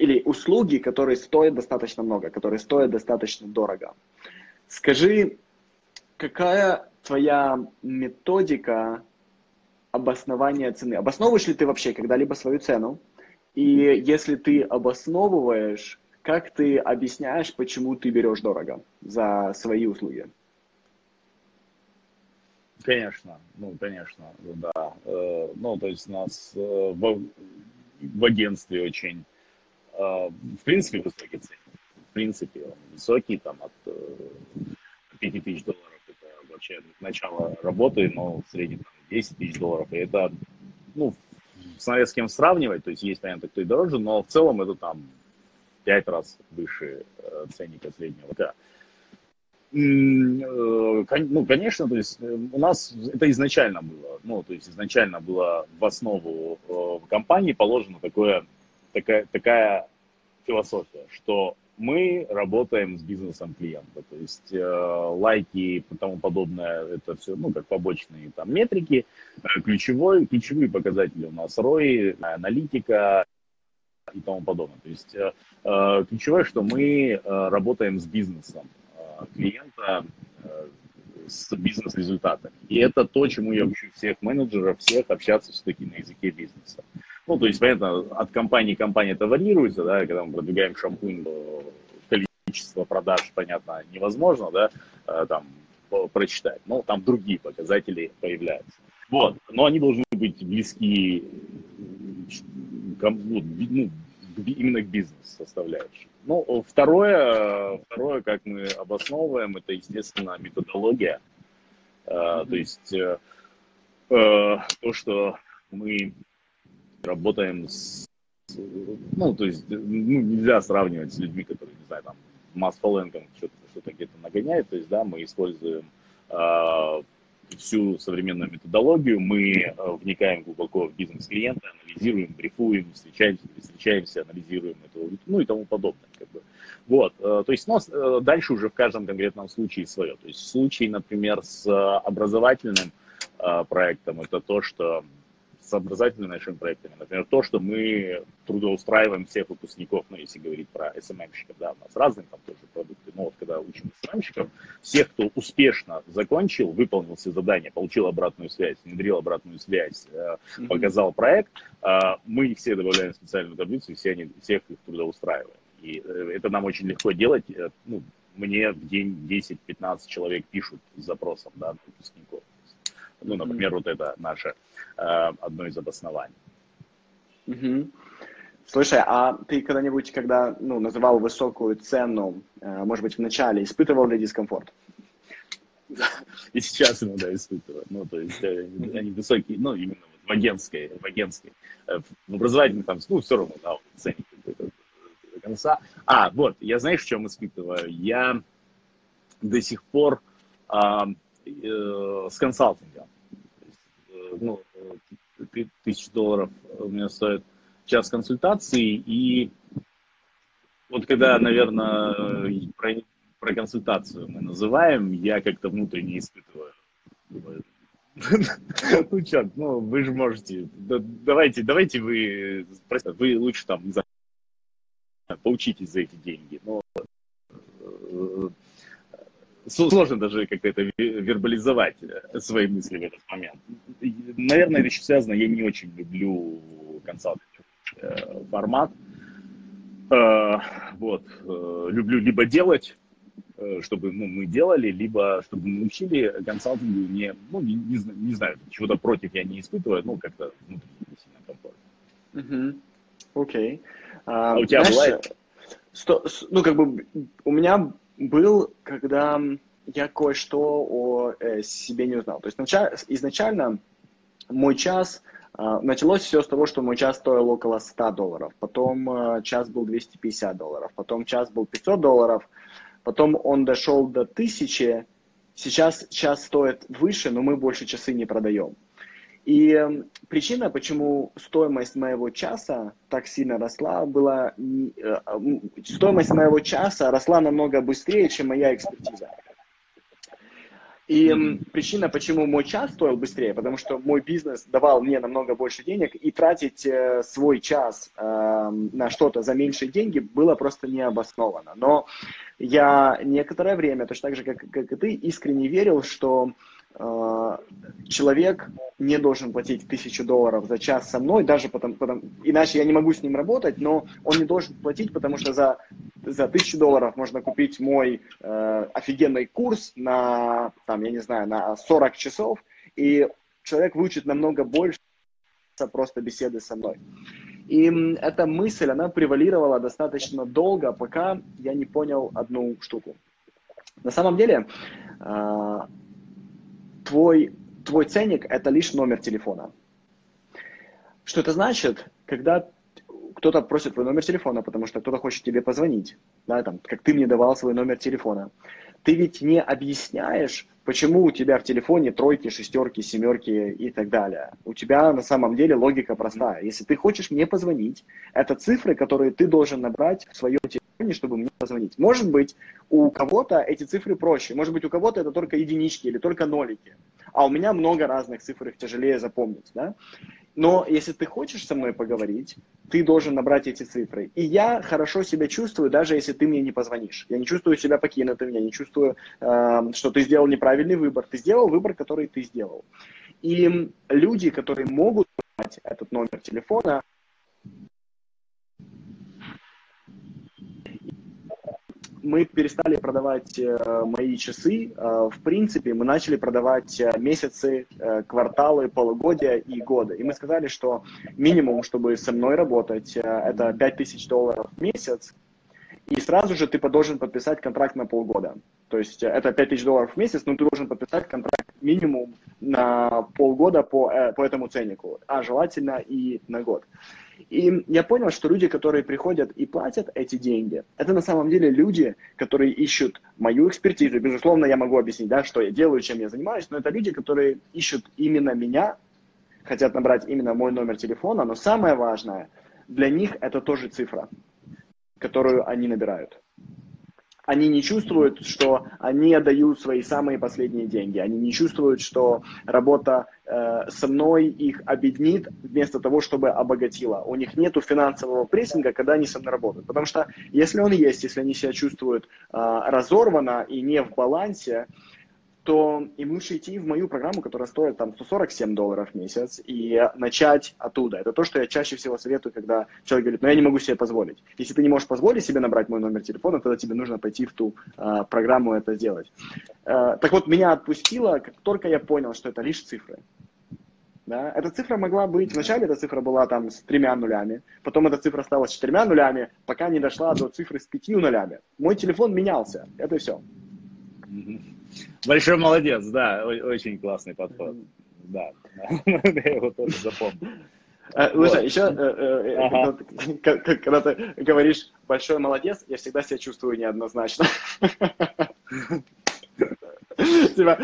или услуги, которые стоят достаточно много, которые стоят достаточно дорого. Скажи, какая твоя методика обоснования цены? Обосновываешь ли ты вообще когда-либо свою цену? И если ты обосновываешь, как ты объясняешь, почему ты берешь дорого за свои услуги? Конечно, ну, конечно, да. Ну, то есть у нас в, в агентстве очень... В принципе, высокие цены. В принципе, высокие, там, от пяти тысяч долларов, это вообще начало работы, но в среднем там, десять тысяч долларов. И это, ну, смотря с кем сравнивать, то есть есть, понятно, кто и дороже, но в целом это там пять раз выше ценника среднего. Да. Ну, конечно, то есть у нас это изначально было, ну, то есть изначально было в основу в компании положено такое... Такая, такая философия, что мы работаем с бизнесом клиента, то есть э, лайки и тому подобное, это все, ну, как побочные там метрики, ключевой, ключевые показатели у нас рой, аналитика и тому подобное. То есть э, э, ключевое, что мы э, работаем с бизнесом э, клиента, э, с бизнес-результатами. И это то, чему я учу всех менеджеров, всех общаться все-таки на языке бизнеса. Ну, то есть, понятно, от компании к компании это варьируется, да, когда мы продвигаем шампунь, количество продаж, понятно, невозможно, да, там, прочитать, но там другие показатели появляются. Вот, но они должны быть близки к, ну, именно к бизнес-составляющей. Ну, второе, второе, как мы обосновываем, это, естественно, методология. Mm-hmm. То есть то, что мы работаем с... Ну, то есть ну, нельзя сравнивать с людьми, которые, не знаю, там, масс-фоллоингом что-то, что-то где-то нагоняют. То есть, да, мы используем всю современную методологию, мы вникаем глубоко в бизнес клиента, анализируем, брифуем, встречаемся, встречаемся, анализируем это, ну и тому подобное. Как бы. Вот, то есть, но дальше уже в каждом конкретном случае свое. То есть, в случае, например, с образовательным проектом, это то, что с образовательными нашими проектами, например, то, что мы трудоустраиваем всех выпускников, ну, если говорить про эс эм эм-щиков, да, у нас разные там тоже продукты, но вот когда учим эс эм эм-щиков, всех, кто успешно закончил, выполнил все задания, получил обратную связь, внедрил обратную связь, mm-hmm. показал проект, мы их все добавляем в специальную таблицу, и все они, всех их трудоустраиваем. И это нам очень легко делать, ну, мне в день десять-пятнадцать человек пишут с запросом, да, на выпускников. Ну, например, mm-hmm. вот это наше э, одно из обоснований. Mm-hmm. Слушай, а ты когда-нибудь, когда ну, называл высокую цену, э, может быть, в начале, испытывал ли дискомфорт? И сейчас иногда испытываю. Ну, то есть э, они высокие, ну, именно вот в агентской, в агентской. В образовательной там, ну, все равно, да, ценник до конца. А, вот, я знаешь, в чем испытываю? Я до сих пор... Э, с консалтингом. Ну, тысяча долларов у меня стоит час консультации, и вот когда, наверное, про, про консультацию мы называем, я как-то внутренне испытываю. Ну, чат, ну, вы же можете, давайте, давайте вы, вы лучше там, не знаю, поучитесь за эти деньги. Сложно даже как-то это вербализовать, свои мысли в этот момент. Наверное, это еще связано, я не очень люблю консалтинговый формат. Вот. Люблю либо делать, чтобы ну, мы делали, либо чтобы мы учили консалтингу. Не, ну, не, не знаю, чего-то против я не испытываю, ну, как-то внутренне не сильно комфортно. Окей. А у тебя бывает? Ну, как бы у меня... был, когда я кое-что о э, себе не узнал. То есть нача- изначально мой час, э, началось все с того, что мой час стоил около ста долларов, потом э, час был двести пятьдесят долларов, потом час был пятьсот долларов, потом он дошел до тысячи, сейчас час стоит выше, но мы больше часы не продаем. И причина, почему стоимость моего часа так сильно росла, была... Стоимость моего часа росла намного быстрее, чем моя экспертиза. И причина, почему мой час стоил быстрее, потому что мой бизнес давал мне намного больше денег, и тратить свой час на что-то за меньшие деньги было просто необоснованно. Но я некоторое время, точно так же, как, как и ты, искренне верил, что человек не должен платить тысячу долларов за час со мной, даже потом, потом, иначе я не могу с ним работать, но он не должен платить, потому что за, за тысячу долларов можно купить мой э, офигенный курс на, там, я не знаю, на сорок часов, и человек выучит намного больше просто беседы со мной. И эта мысль, она превалировала достаточно долго, пока я не понял одну штуку. На самом деле, э, Твой, твой ценник – это лишь номер телефона. Что это значит, когда кто-то просит твой номер телефона, потому что кто-то хочет тебе позвонить, да, там, как ты мне давал свой номер телефона. Ты ведь не объясняешь, почему у тебя в телефоне тройки, шестерки, семерки и так далее. У тебя на самом деле логика простая. Если ты хочешь мне позвонить, это цифры, которые ты должен набрать в своем телефоне, чтобы мне позвонить. Может быть, у кого-то эти цифры проще. Может быть, у кого-то это только единички или только нолики. А у меня много разных цифр, их тяжелее запомнить, да? Но если ты хочешь со мной поговорить, ты должен набрать эти цифры. И я хорошо себя чувствую, даже если ты мне не позвонишь. Я не чувствую себя покинутым, я не чувствую, э, что ты сделал неправильный выбор. Ты сделал выбор, который ты сделал. И люди, которые могут брать этот номер телефона, мы перестали продавать э, мои часы, э, в принципе, мы начали продавать месяцы, э, кварталы, полугодия и годы. И мы сказали, что минимум, чтобы со мной работать, э, это пять тысяч долларов в месяц, и сразу же ты должен подписать контракт на полгода. То есть э, это пять тысяч долларов в месяц, но ты должен подписать контракт минимум на полгода по, э, по этому ценнику, а желательно и на год. И я понял, что люди, которые приходят и платят эти деньги, это на самом деле люди, которые ищут мою экспертизу. Безусловно, я могу объяснить, да, что я делаю, чем я занимаюсь, но это люди, которые ищут именно меня, хотят набрать именно мой номер телефона, но самое важное, для них это тоже цифра, которую они набирают. Они не чувствуют, что они отдают свои самые последние деньги. Они не чувствуют, что работа э, со мной их обеднит вместо того, чтобы обогатила. У них нет финансового прессинга, когда они со мной работают. Потому что если он есть, если они себя чувствуют э, разорвано и не в балансе, то им лучше идти в мою программу, которая стоит там сто сорок семь долларов в месяц, и начать оттуда. Это то, что я чаще всего советую, когда человек говорит, но я не могу себе позволить. Если ты не можешь позволить себе набрать мой номер телефона, тогда тебе нужно пойти в ту э, программу это сделать. Э, так вот, меня отпустило, как только я понял, что это лишь цифры. Да? Эта цифра могла быть, вначале эта цифра была там с тремя нулями, потом эта цифра стала с четырьмя нулями, пока не дошла до цифры с пятью нулями. Мой телефон менялся, это все. Большой молодец, да, очень классный подход, да, я его тоже запомнил. Слушай, еще, когда ты говоришь «большой молодец», я всегда себя чувствую неоднозначно. Типа,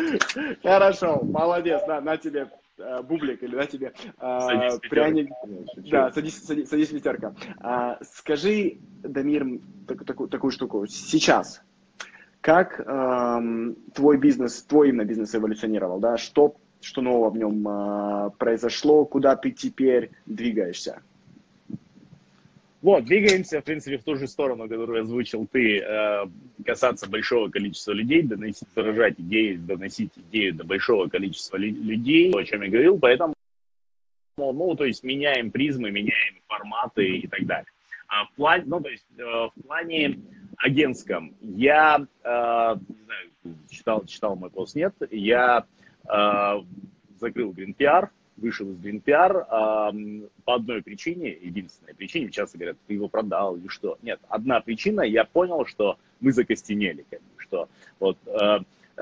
хорошо, молодец, да, на тебе бублик или на тебе пряник. Да, садись, ветерка. Скажи, Дамир, такую штуку, сейчас. Как э, твой бизнес, твой именно бизнес эволюционировал, да? Что, что нового в нем э, произошло, куда ты теперь двигаешься? Вот, двигаемся, в принципе, в ту же сторону, которую озвучил ты, э, касаться большого количества людей, доносить, заражать идеи, доносить идею до большого количества людей, о чем я говорил, поэтому, ну, то есть меняем призмы, меняем форматы и так далее. А в плане, ну, то есть, э, в плане агентском. Я, э, не знаю, читал, читал мой пост, нет, я э, закрыл Green пи ар, вышел из Green пи ар э, по одной причине, единственной причине, часто говорят, ты его продал или что. Нет, одна причина, я понял, что мы закостенели, как бы, что вот э,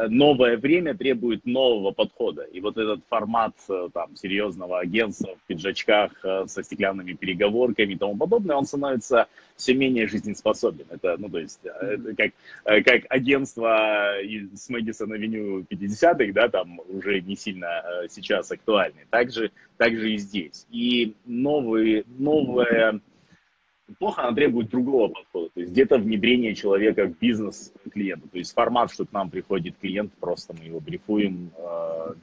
новое время требует нового подхода. И вот этот формат там, серьезного агентства в пиджачках со стеклянными переговорками и тому подобное, он становится все менее жизнеспособен. Это, ну, то есть, это как, как агентство с Мэдисон-авеню пятидесятых, да, там уже не сильно сейчас актуальны. Также, также и здесь. И новые, новое... Плохо, она требует другого подхода, то есть где-то внедрение человека в бизнес клиента, то есть формат, что к нам приходит клиент, просто мы его брифуем,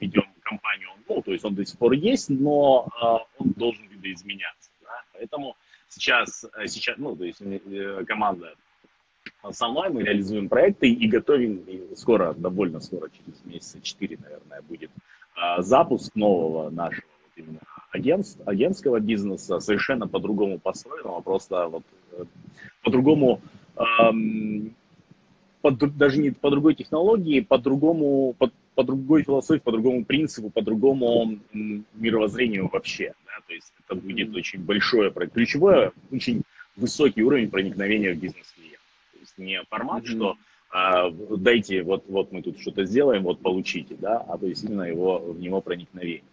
ведем компанию, ну, то есть он до сих пор есть, но он должен видоизменяться, да? Поэтому сейчас, сейчас, ну, то есть команда со мной, мы реализуем проекты и готовим, и скоро, довольно скоро, через месяца четыре, наверное, будет запуск нового нашего именно агентств, агентского бизнеса, совершенно по-другому построенного, просто вот по-другому, эм, под, даже не по другой технологии, по-другому, по, по другой философии, по другому принципу, по другому мировоззрению вообще. Да? То есть это будет очень большое, ключевое, очень высокий уровень проникновения в бизнес клиента. То есть не формат, что э, дайте, вот, вот мы тут что-то сделаем, вот получите, да, а то есть именно его, в него проникновение.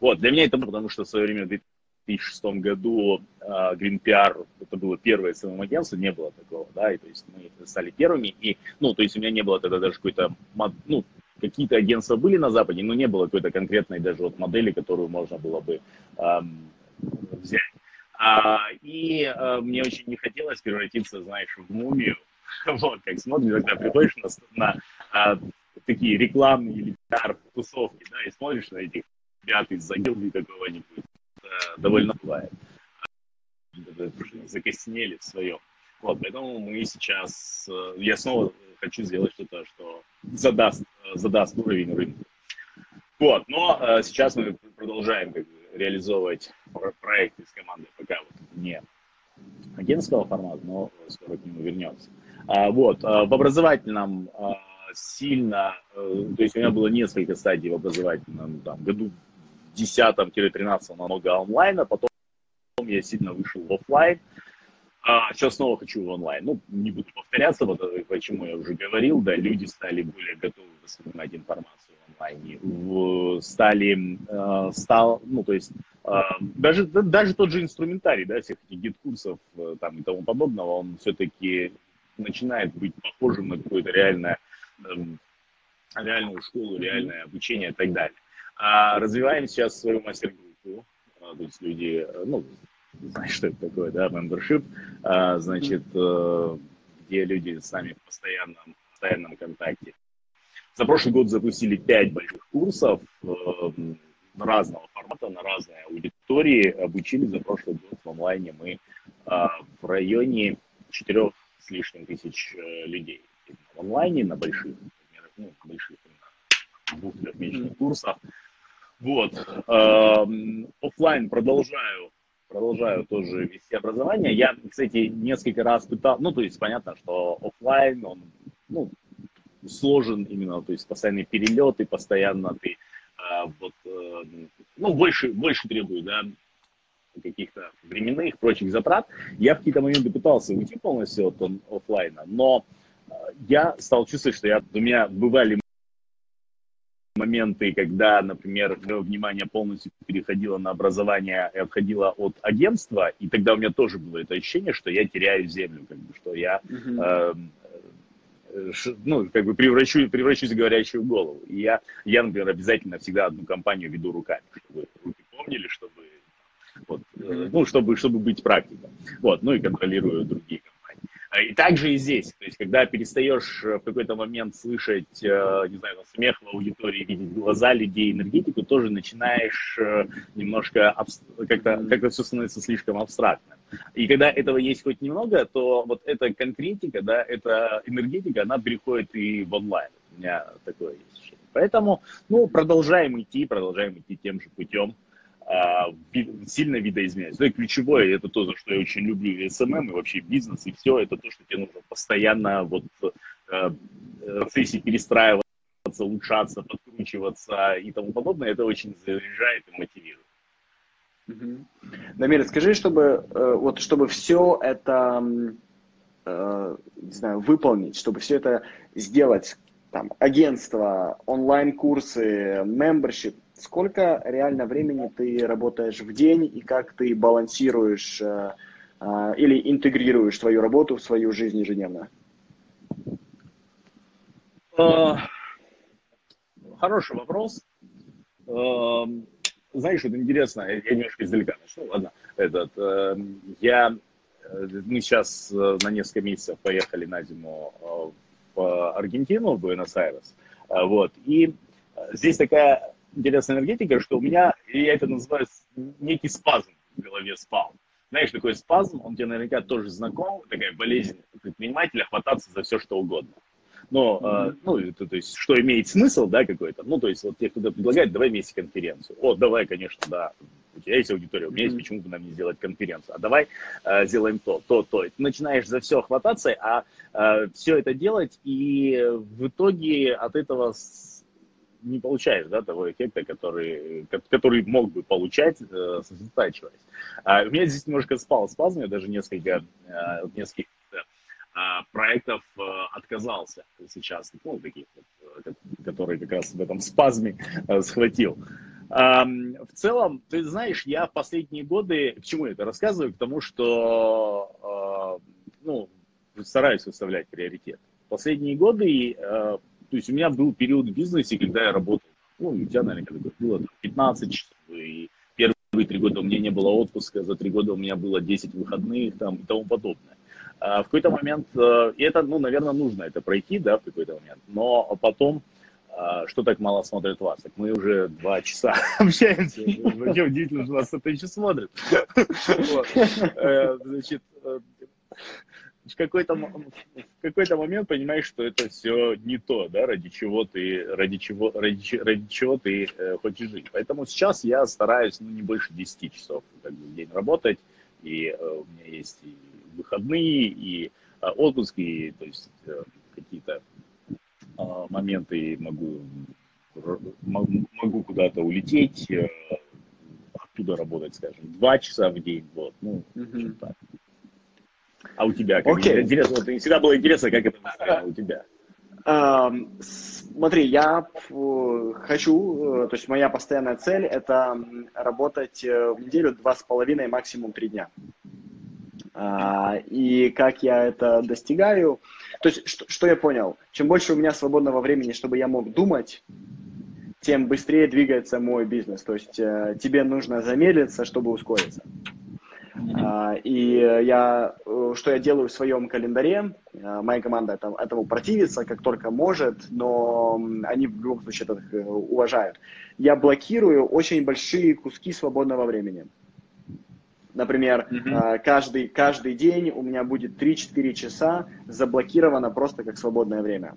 Вот, для меня это было, потому что в свое время в две тысячи шестом году uh, Green пи ар, это было первое эс эм эм-агентство, не было такого, да, и то есть мы стали первыми, и, ну, то есть у меня не было тогда даже какой-то, ну, какие-то агентства были на Западе, но не было какой-то конкретной даже вот модели, которую можно было бы эм, взять. А, и э, мне очень не хотелось превратиться, знаешь, в мумию, вот, как смотришь, когда приходишь на, на а, такие рекламные или пи ар-тусовки, да, и смотришь на этих ребят из загилды какого-нибудь, довольно бывает. Закоснели в своем. Вот, поэтому мы сейчас, я снова хочу сделать что-то, что задаст, задаст уровень рынка. Вот, но сейчас мы продолжаем как бы реализовывать проект из команды, пока вот не агентского формата, но скоро к нему вернемся. Вот, в образовательном сильно, то есть у меня было несколько стадий в образовательном, там, году десятом-тринадцатом намного онлайн, а потом я сильно вышел в офлайн. А сейчас снова хочу в онлайн. Ну, не буду повторяться, почему я уже говорил, да, люди стали более готовы воспринимать информацию в онлайне, стали, стал, ну, то есть, даже, даже тот же инструментарий, да, всех этих гид-курсов, там, и тому подобного, он все-таки начинает быть похожим на какое-то реальное реальную школу, реальное обучение и так далее. А развиваем сейчас свою мастер-группу, то есть люди, ну, знаешь, что это такое, да, мембершип, значит, где люди с нами в постоянном, постоянном контакте. За прошлый год запустили пять больших курсов разного формата, на разные аудитории, обучили за прошлый год в онлайне мы в районе четырех с лишним тысяч людей. В онлайне на больших, ну, на больших, на двух-трехмесячных курсах. Вот. Оффлайн продолжаю, продолжаю тоже вести образование. Я, кстати, несколько раз пытал, ну, то есть понятно, что оффлайн, он, ну, сложен именно, то есть постоянные перелеты, постоянно ты, вот, ну, больше, больше требует, да, каких-то временных, прочих затрат. Я в какие-то моменты пытался уйти полностью от оффлайна, но я стал чувствовать, что я, у меня бывали моменты, когда, например, мое внимание полностью переходило на образование и отходило от агентства, и тогда у меня тоже было это ощущение, что я теряю землю, как бы, что я mm-hmm. э, ш, ну, как бы превращу, превращусь в говорящую голову. И я, я, например, обязательно всегда одну компанию веду руками, чтобы руки помнили, чтобы, вот, э, ну, чтобы, чтобы быть практиком. Вот, ну и контролирую другие компании. И также и здесь, то есть, когда перестаешь в какой-то момент слышать, не знаю, смех в аудитории, видеть глаза людей, энергетику, тоже начинаешь немножко, абстр... как-то, как-то все становится слишком абстрактным. И когда этого есть хоть немного, то вот эта конкретика, да, эта энергетика, она переходит и в онлайн. У меня такое есть ощущение. Поэтому, ну, продолжаем идти, продолжаем идти тем же путем. Сильно видоизменять. Ну и ключевое, это то, за что я очень люблю и эс эм эм, и вообще бизнес, и все, это то, что тебе нужно постоянно вот в процессе перестраиваться, улучшаться, подкручиваться и тому подобное. Это очень заряжает и мотивирует. Угу. Дамир, скажи, чтобы, вот, чтобы все это, не знаю, выполнить, чтобы все это сделать, там, агентство, онлайн-курсы, membership, сколько реально времени ты работаешь в день и как ты балансируешь э, э, или интегрируешь свою работу в свою жизнь ежедневно? Хороший вопрос. Знаешь, что-то интересное, я немножко издалека начну, ладно. Этот, я, мы сейчас на несколько месяцев поехали на зиму в Аргентину, в Буэнос-Айрес. Вот. И здесь такая интересная энергетика, что у меня, я это называю, некий спазм в голове спал. Знаешь, такой спазм, он тебе наверняка тоже знаком, такая болезнь предпринимателя, хвататься за все, что угодно. Но, mm-hmm. ну, то, то есть, что имеет смысл, да, какой-то, ну, то есть, вот те, кто предлагает, давай вместе конференцию. О, давай, конечно, да, у тебя есть аудитория, у меня mm-hmm. есть, почему бы нам не сделать конференцию, а давай э, сделаем то, то, то. Ты начинаешь за все хвататься, а э, все это делать, и в итоге от этого с... не получаешь, да, того эффекта, который, который мог бы получать, э, сосредотачиваясь. А у меня здесь немножко спал спазм, я даже несколько, э, несколько проектов отказался сейчас, ну, таких, которые как раз в этом спазме схватил. В целом, ты знаешь, я в последние годы, к чему я это рассказываю, к тому, что, ну, стараюсь выставлять приоритет. Последние годы, то есть у меня был период в бизнесе, когда я работал, ну, у тебя, наверное, было пятнадцать часов, и первые три года у меня не было отпуска, за три года у меня было десять выходных, там, и тому подобное. В какой-то момент, и это, ну, наверное, нужно это пройти, да, в какой-то момент, но потом, что так мало смотрят вас, так мы уже два часа общаемся, вообще удивительно, что нас кто-то еще смотрит. Значит, в какой-то момент понимаешь, что это все не то, да, ради чего ты, ради чего, ради чего ты хочешь жить. Поэтому сейчас я стараюсь, ну, не больше десяти часов в день работать, и у меня есть и выходные, и а, отпуски, и, то есть э, какие-то э, моменты могу, могу куда-то улететь, э, оттуда работать, скажем, два часа в день, вот, ну, mm-hmm. так. А у тебя, как okay. интересно, вот, всегда было интересно, как это настроено у тебя. Uh, смотри, я uh, хочу, uh, то есть моя постоянная цель – это работать uh, в неделю два с половиной, максимум три дня. Uh, и как я это достигаю? То есть что, что я понял? Чем больше у меня свободного времени, чтобы я мог думать, тем быстрее двигается мой бизнес. То есть uh, тебе нужно замедлиться, чтобы ускориться. Uh, и я, что я делаю в своем календаре, uh, моя команда это, этому противится, как только может, но они в любом случае это уважают. Я блокирую очень большие куски свободного времени. Например, mm-hmm. uh, каждый, каждый день у меня будет три-четыре часа заблокировано просто как свободное время.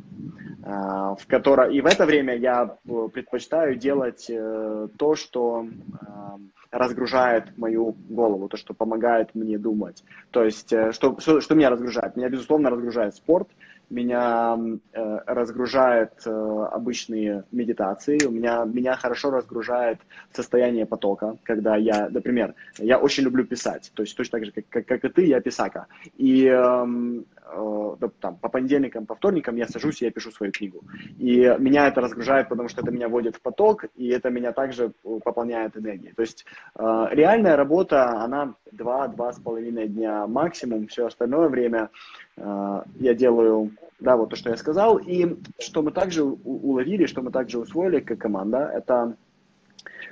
Uh, в которое, и в это время я предпочитаю делать uh, то, что... Uh, разгружает мою голову, то, что помогает мне думать. То есть, что, что, что меня разгружает? Меня, безусловно, разгружает спорт, меня э, разгружают э, обычные медитации, у меня, меня хорошо разгружает состояние потока, когда я, например, я очень люблю писать, то есть точно так же, как, как, как и ты, я писака. И э, э, там, по понедельникам, по вторникам я сажусь и я пишу свою книгу. И меня это разгружает, потому что это меня вводит в поток, и это меня также пополняет энергией. То есть э, реальная работа, она два-два с половиной дня максимум, все остальное время э, я делаю... Да, вот то, что я сказал. И что мы также уловили, что мы также усвоили как команда, это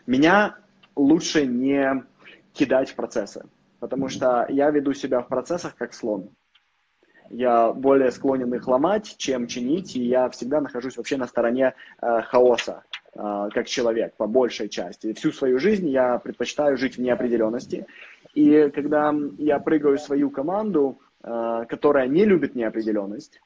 меня лучше не кидать в процессы, потому что я веду себя в процессах как слон. Я более склонен их ломать, чем чинить, и я всегда нахожусь вообще на стороне э, хаоса, э, как человек, по большей части. Всю свою жизнь я предпочитаю жить в неопределенности. И когда я прыгаю в свою команду, э, которая не любит неопределенность,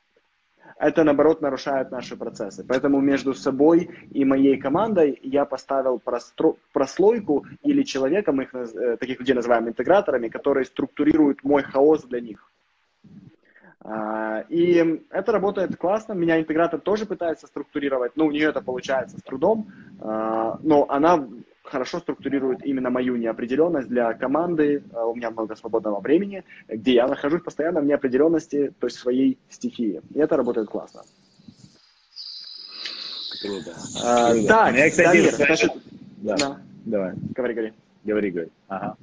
это, наоборот, нарушает наши процессы. Поэтому между собой и моей командой я поставил простро... прослойку или человека, мы их, таких людей называем интеграторами, которые структурируют мой хаос для них. И это работает классно. Меня интегратор тоже пытается структурировать, но у нее это получается с трудом, но она хорошо структурирует именно мою неопределенность для команды. У меня много свободного времени, где я нахожусь постоянно в неопределенности, то есть своей стихии. И это работает классно. Круто. А, Круто. Так, меня, кстати, Дамир, это... Хорошо... Да. Да. Давай. Говори, говори. Говори, говори. Ага.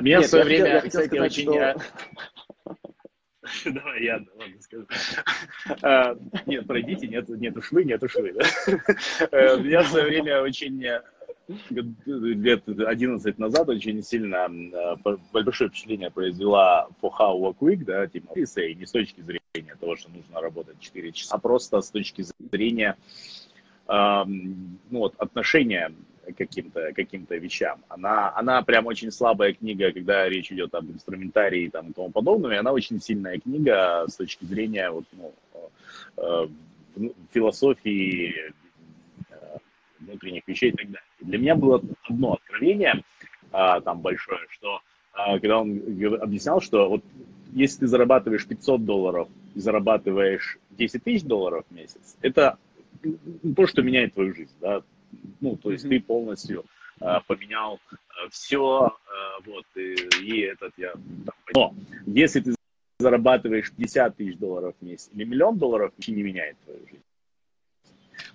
Меня Нет, в свое я время, хотел, я кстати, хотел сказать, очень... Давай я, ладно, скажу. Нет, пройдите, нет ушлы, нет ушлы. Меня в свое время очень... Лет одиннадцать назад очень сильно большое впечатление произвела For How Work Week, да, Тима Ферриса, и не с точки зрения того, что нужно работать четыре часа, а просто с точки зрения эм, ну, вот, отношения к каким-то, каким-то вещам. Она, она прям очень слабая книга, когда речь идет об инструментарии и там, тому подобном, и она очень сильная книга с точки зрения вот, ну, э, философии, внутренних вещей и так далее. Для меня было одно откровение а, там большое, что а, когда он объяснял, что вот если ты зарабатываешь пятьсот долларов и зарабатываешь десять тысяч долларов в месяц, это то, что меняет твою жизнь, да, ну, то есть ты полностью а, поменял все, а, вот, и, и этот я... Там, но если ты зарабатываешь пятьдесят тысяч долларов в месяц или миллион долларов, это не меняет твою жизнь.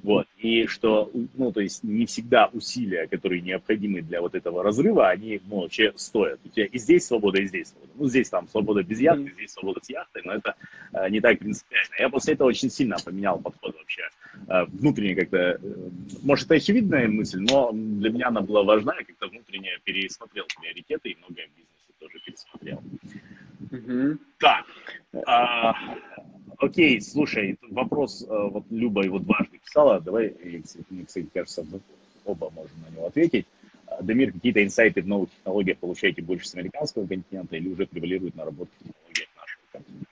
Вот, и что, ну, то есть не всегда усилия, которые необходимы для вот этого разрыва, они, ну, вообще стоят. У тебя и здесь свобода, и здесь свобода. Ну, здесь там свобода без яхты, здесь свобода с яхтой, но это э, не так принципиально. Я после этого очень сильно поменял подход вообще. Э, внутренне как-то, может, это очевидная мысль, но для меня она была важна, я как-то внутренне пересмотрел приоритеты и многое в бизнесе тоже пересмотрел. Mm-hmm. Так, а... Окей, слушай, вопрос вот Люба его дважды писала, давай, мне, кстати, кажется, оба можем на него ответить. Дамир, какие-то инсайты в новых технологиях получаете больше с американского континента или уже превалируют наработки в технологиях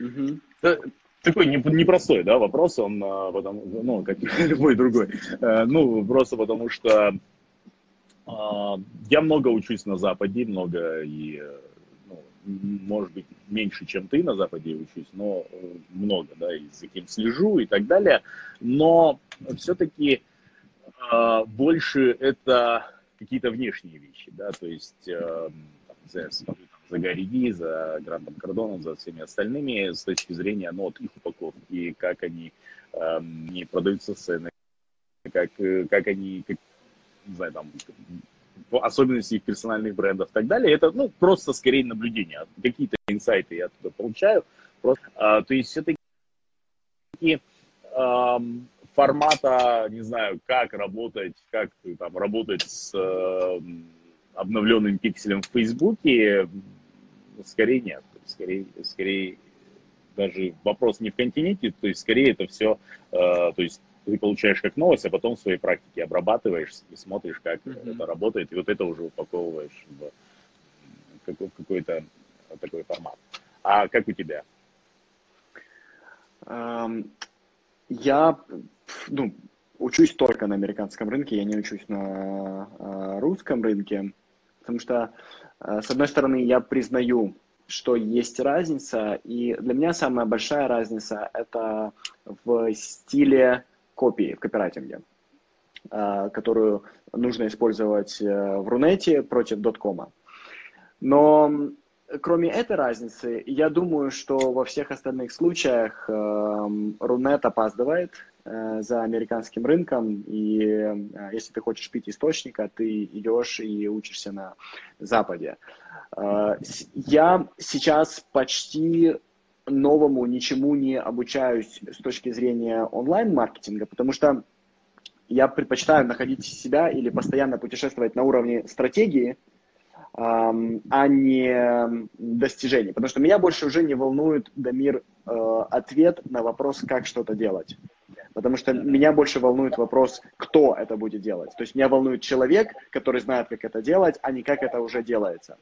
нашего континента? Mm-hmm. Такой непростой, да, вопрос, он, ну, как любой другой, ну, просто потому что я много учусь на Западе, много и... может быть, меньше, чем ты на Западе я учусь, но много, да, и за кем слежу и так далее, но все-таки э, больше это какие-то внешние вещи, да, то есть, э, там, я смотрю там, за Гарри, за Грантом Кардоном, за всеми остальными с точки зрения, ну, от их упаковки, как они э, не продаются сцены, как, как они, как, не знаю, там, особенности их персональных брендов и так далее, это, ну, просто скорее наблюдение. Какие-то инсайты я оттуда получаю. Просто, а, то есть все-таки а, формата, не знаю, как работать, как там, работать с а, обновленным пикселем в Фейсбуке, скорее нет. Скорее, скорее даже вопрос не в континенте, то есть скорее это все, а, то есть ты получаешь как новость, а потом в своей практике обрабатываешь и смотришь, как mm-hmm. это работает, и вот это уже упаковываешь в какой-то такой формат. А как у тебя? Я ну, учусь только на американском рынке, я не учусь на русском рынке, потому что, с одной стороны, я признаю, что есть разница, и для меня самая большая разница – это в стиле копии в копирайтинге, которую нужно использовать в Рунете против доткома. Но кроме этой разницы, я думаю, что во всех остальных случаях Рунет опаздывает за американским рынком, и если ты хочешь пить источника, ты идешь и учишься на Западе. Я сейчас почти... новому ничему не обучаюсь с точки зрения онлайн-маркетинга, потому что я предпочитаю находить себя или постоянно путешествовать на уровне стратегии, а не достижений. Потому что меня больше уже не волнует, Дамир, ответ на вопрос, как что-то делать. Потому что меня больше волнует вопрос, кто это будет делать. То есть меня волнует человек, который знает, как это делать, а не как это уже делается.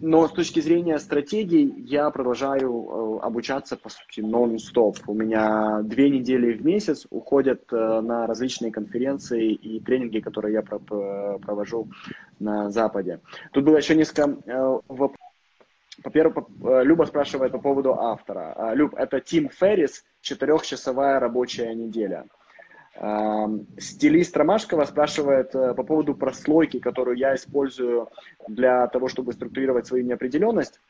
Но с точки зрения стратегий я продолжаю обучаться, по сути, нон-стоп. У меня две недели в месяц уходят на различные конференции и тренинги, которые я провожу на Западе. Тут было еще несколько вопросов. Во-первых, Люба спрашивает по поводу автора. Люб, это Тим Феррис, четырехчасовая рабочая неделя. Стилист Ромашкова спрашивает по поводу прослойки, которую я использую для того, чтобы структурировать свою неопределенность.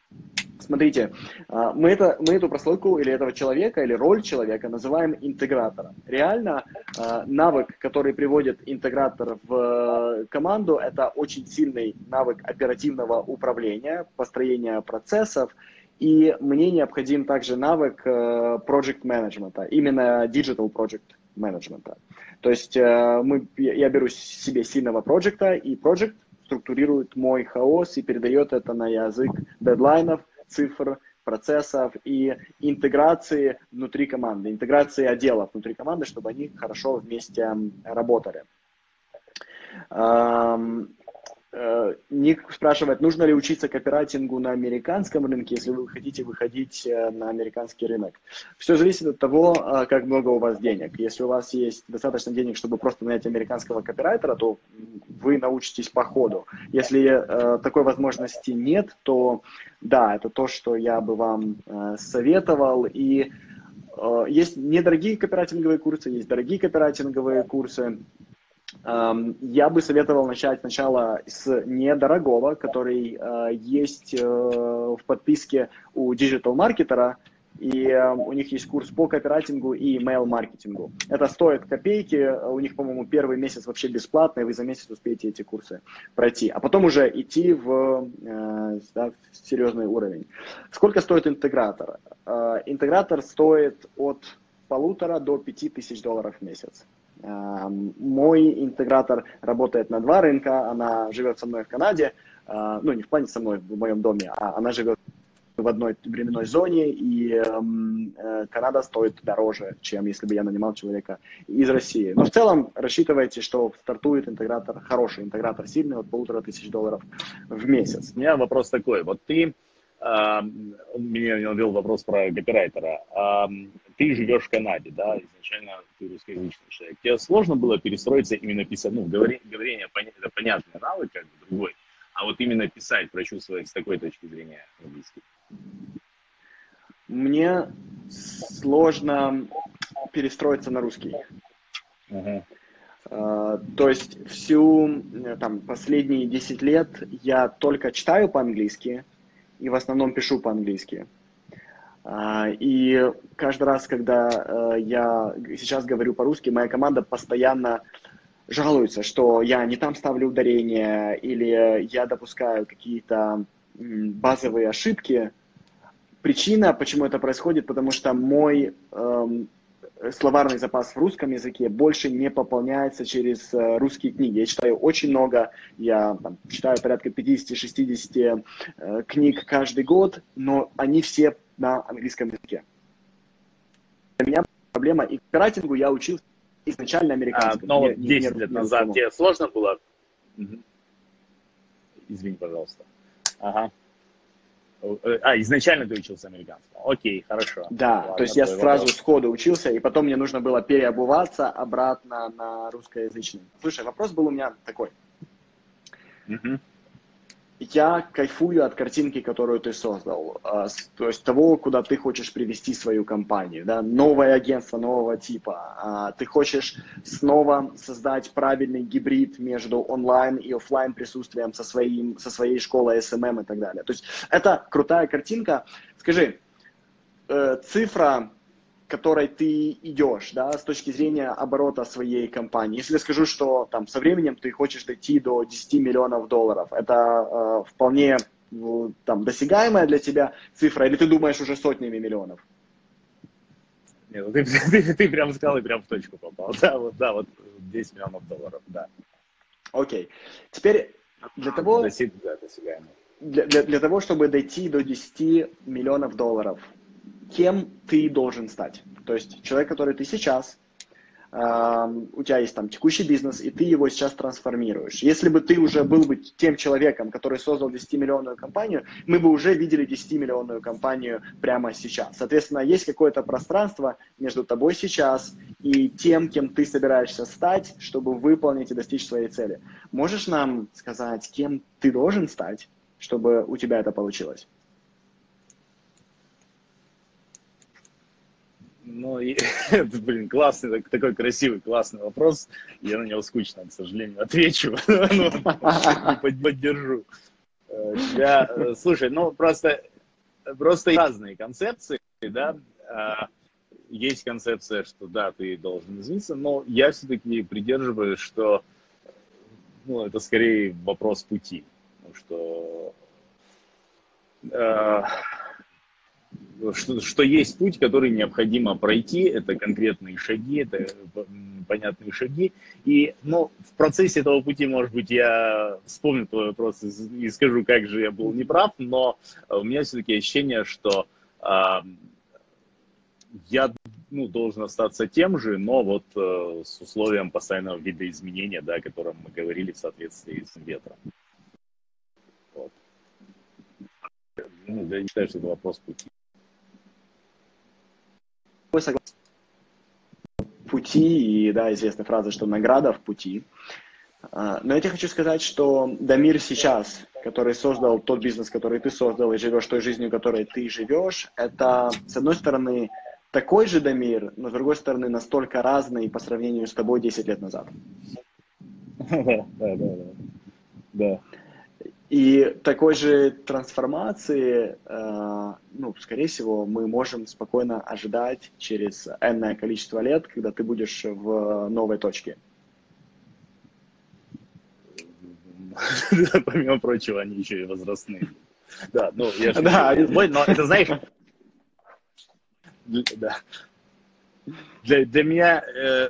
Смотрите, мы, это, мы эту прослойку или этого человека, или роль человека называем интегратором. Реально навык, который приводит интегратор в команду, это очень сильный навык оперативного управления, построения процессов. И мне необходим также навык project management, именно digital project management. То есть мы, я беру себе сильного проекта, и проект структурирует мой хаос и передает это на язык дедлайнов, цифр, процессов и интеграции внутри команды, интеграции отделов внутри команды, чтобы они хорошо вместе работали. Ник спрашивает, нужно ли учиться копирайтингу на американском рынке, если вы хотите выходить на американский рынок. Все зависит от того, как много у вас денег. Если у вас есть достаточно денег, чтобы просто нанять американского копирайтера, то вы научитесь по ходу. Если такой возможности нет, то да, это то, что я бы вам советовал. И есть недорогие копирайтинговые курсы, есть дорогие копирайтинговые курсы. Я бы советовал начать сначала с недорогого, который есть в подписке у Digital Marketer, и у них есть курс по копирайтингу и email-маркетингу. Это стоит копейки, у них, по-моему, первый месяц вообще бесплатный, вы за месяц успеете эти курсы пройти, а потом уже идти в, да, в серьезный уровень. Сколько стоит интегратор? Интегратор стоит от полутора до пяти тысяч долларов в месяц. Мой интегратор работает на два рынка, она живет со мной в Канаде, ну не в плане со мной в моем доме, а она живет в одной временной зоне, и Канада стоит дороже, чем если бы я нанимал человека из России. Но в целом рассчитывайте, что стартует интегратор, хороший интегратор, сильный, от полутора тысяч долларов в месяц. У меня вопрос такой, вот ты, меня ввел вопрос про копирайтера. Ты живешь в Канаде, да, изначально ты русскоязычный человек. Тебе сложно было перестроиться именно писать, ну, говори, говорение, это понятный навык, как бы другой, а вот именно писать, прочувствовать с такой точки зрения английский? Мне сложно перестроиться на русский. Ага. То есть всю, там, последние десять лет я только читаю по-английски и в основном пишу по-английски. И каждый раз, когда я сейчас говорю по-русски, моя команда постоянно жалуется, что я не там ставлю ударение, или я допускаю какие-то базовые ошибки. Причина, почему это происходит, потому что мой эм, словарный запас в русском языке больше не пополняется через русские книги. Я читаю очень много, я там, читаю порядка пятидесяти-шестидесяти э, книг каждый год, но они все на английском языке. Для меня проблема, и копирайтингу я учился изначально американскому. А, но не, десять не, лет не назад самому. Тебе сложно было? Угу. Извини, пожалуйста. Ага. А, изначально ты учился американскому. Окей, хорошо. Да, ладно, то есть я сразу вопрос. Сходу учился, и потом мне нужно было переобуваться обратно на русскоязычный. Слушай, вопрос был у меня такой. Угу. Я кайфую от картинки, которую ты создал, то есть того, куда ты хочешь привести свою компанию, да? Новое агентство, нового типа. Ты хочешь снова создать правильный гибрид между онлайн и офлайн присутствием со, своим, со своей школой эс эм эм и так далее. То есть это крутая картинка. Скажи, цифра, которой ты идешь, да, с точки зрения оборота своей компании. Если я скажу, что там со временем ты хочешь дойти до десяти миллионов долларов, это э, вполне ну, там, досягаемая для тебя цифра, или ты думаешь уже сотнями миллионов? Нет, ну, ты, ты, ты прям сказал и прям в точку попал. Да, вот, да, вот десять миллионов долларов, да. Окей. Теперь для того, Доси, да, для, для, для того, чтобы дойти до десяти миллионов долларов, кем ты должен стать. То есть человек, который ты сейчас, э, у тебя есть там текущий бизнес, и ты его сейчас трансформируешь. Если бы ты уже был бы тем человеком, который создал десятимиллионную компанию, мы бы уже видели десятимиллионную компанию прямо сейчас. Соответственно, есть какое-то пространство между тобой сейчас и тем, кем ты собираешься стать, чтобы выполнить и достичь своей цели. Можешь нам сказать, кем ты должен стать, чтобы у тебя это получилось? Ну, и, блин, классный, такой красивый, классный вопрос. Я на него скучно, к сожалению, отвечу, но поддержу. Я, слушай, ну, просто просто разные концепции, да. Есть концепция, что да, ты должен извиниться, но я все-таки придерживаюсь, что ну, это скорее вопрос пути, что, э, что, что есть путь, который необходимо пройти, это конкретные шаги, это понятные шаги, и ну, в процессе этого пути, может быть, я вспомню твой вопрос и скажу, как же я был неправ, но у меня все-таки ощущение, что э, я ну, должен остаться тем же, но вот э, с условием постоянного видоизменения, да, о котором мы говорили в соответствии с ветром. Вот. Ну, я считаю, что это вопрос пути. Пути, и, да, известная фраза, что награда в пути. Но я тебе хочу сказать, что Дамир сейчас, который создал тот бизнес, который ты создал, и живешь той жизнью, которой ты живешь, это, с одной стороны, такой же Дамир, но, с другой стороны, настолько разный по сравнению с тобой десять лет назад. Да, да, да. да. И такой же трансформации, э, ну, скорее всего, мы можем спокойно ожидать через энное количество лет, когда ты будешь в новой точке. Помимо прочего, они еще и возрастные. Да, ну, я же... Да, но это, знаешь... Да. Для, для меня, э,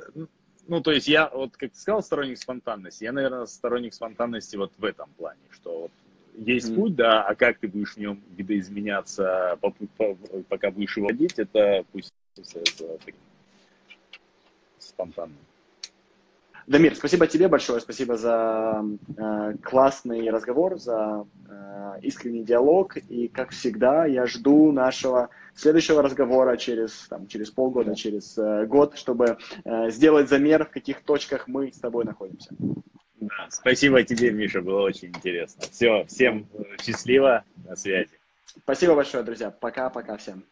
ну, то есть я, вот как ты сказал, сторонник спонтанности, я, наверное, сторонник спонтанности вот в этом плане, что вот есть mm-hmm. путь, да, а как ты будешь в нем видоизменяться, по, по, пока будешь его водить, это пусть спонтанно. Дамир, спасибо тебе большое, спасибо за э, классный разговор, за э, искренний диалог. И, как всегда, я жду нашего следующего разговора через, там, через полгода, через э, год, чтобы э, сделать замер, в каких точках мы с тобой находимся. Да, спасибо тебе, Миша, было очень интересно. Все, всем счастливо, на связи. Спасибо большое, друзья. Пока-пока всем.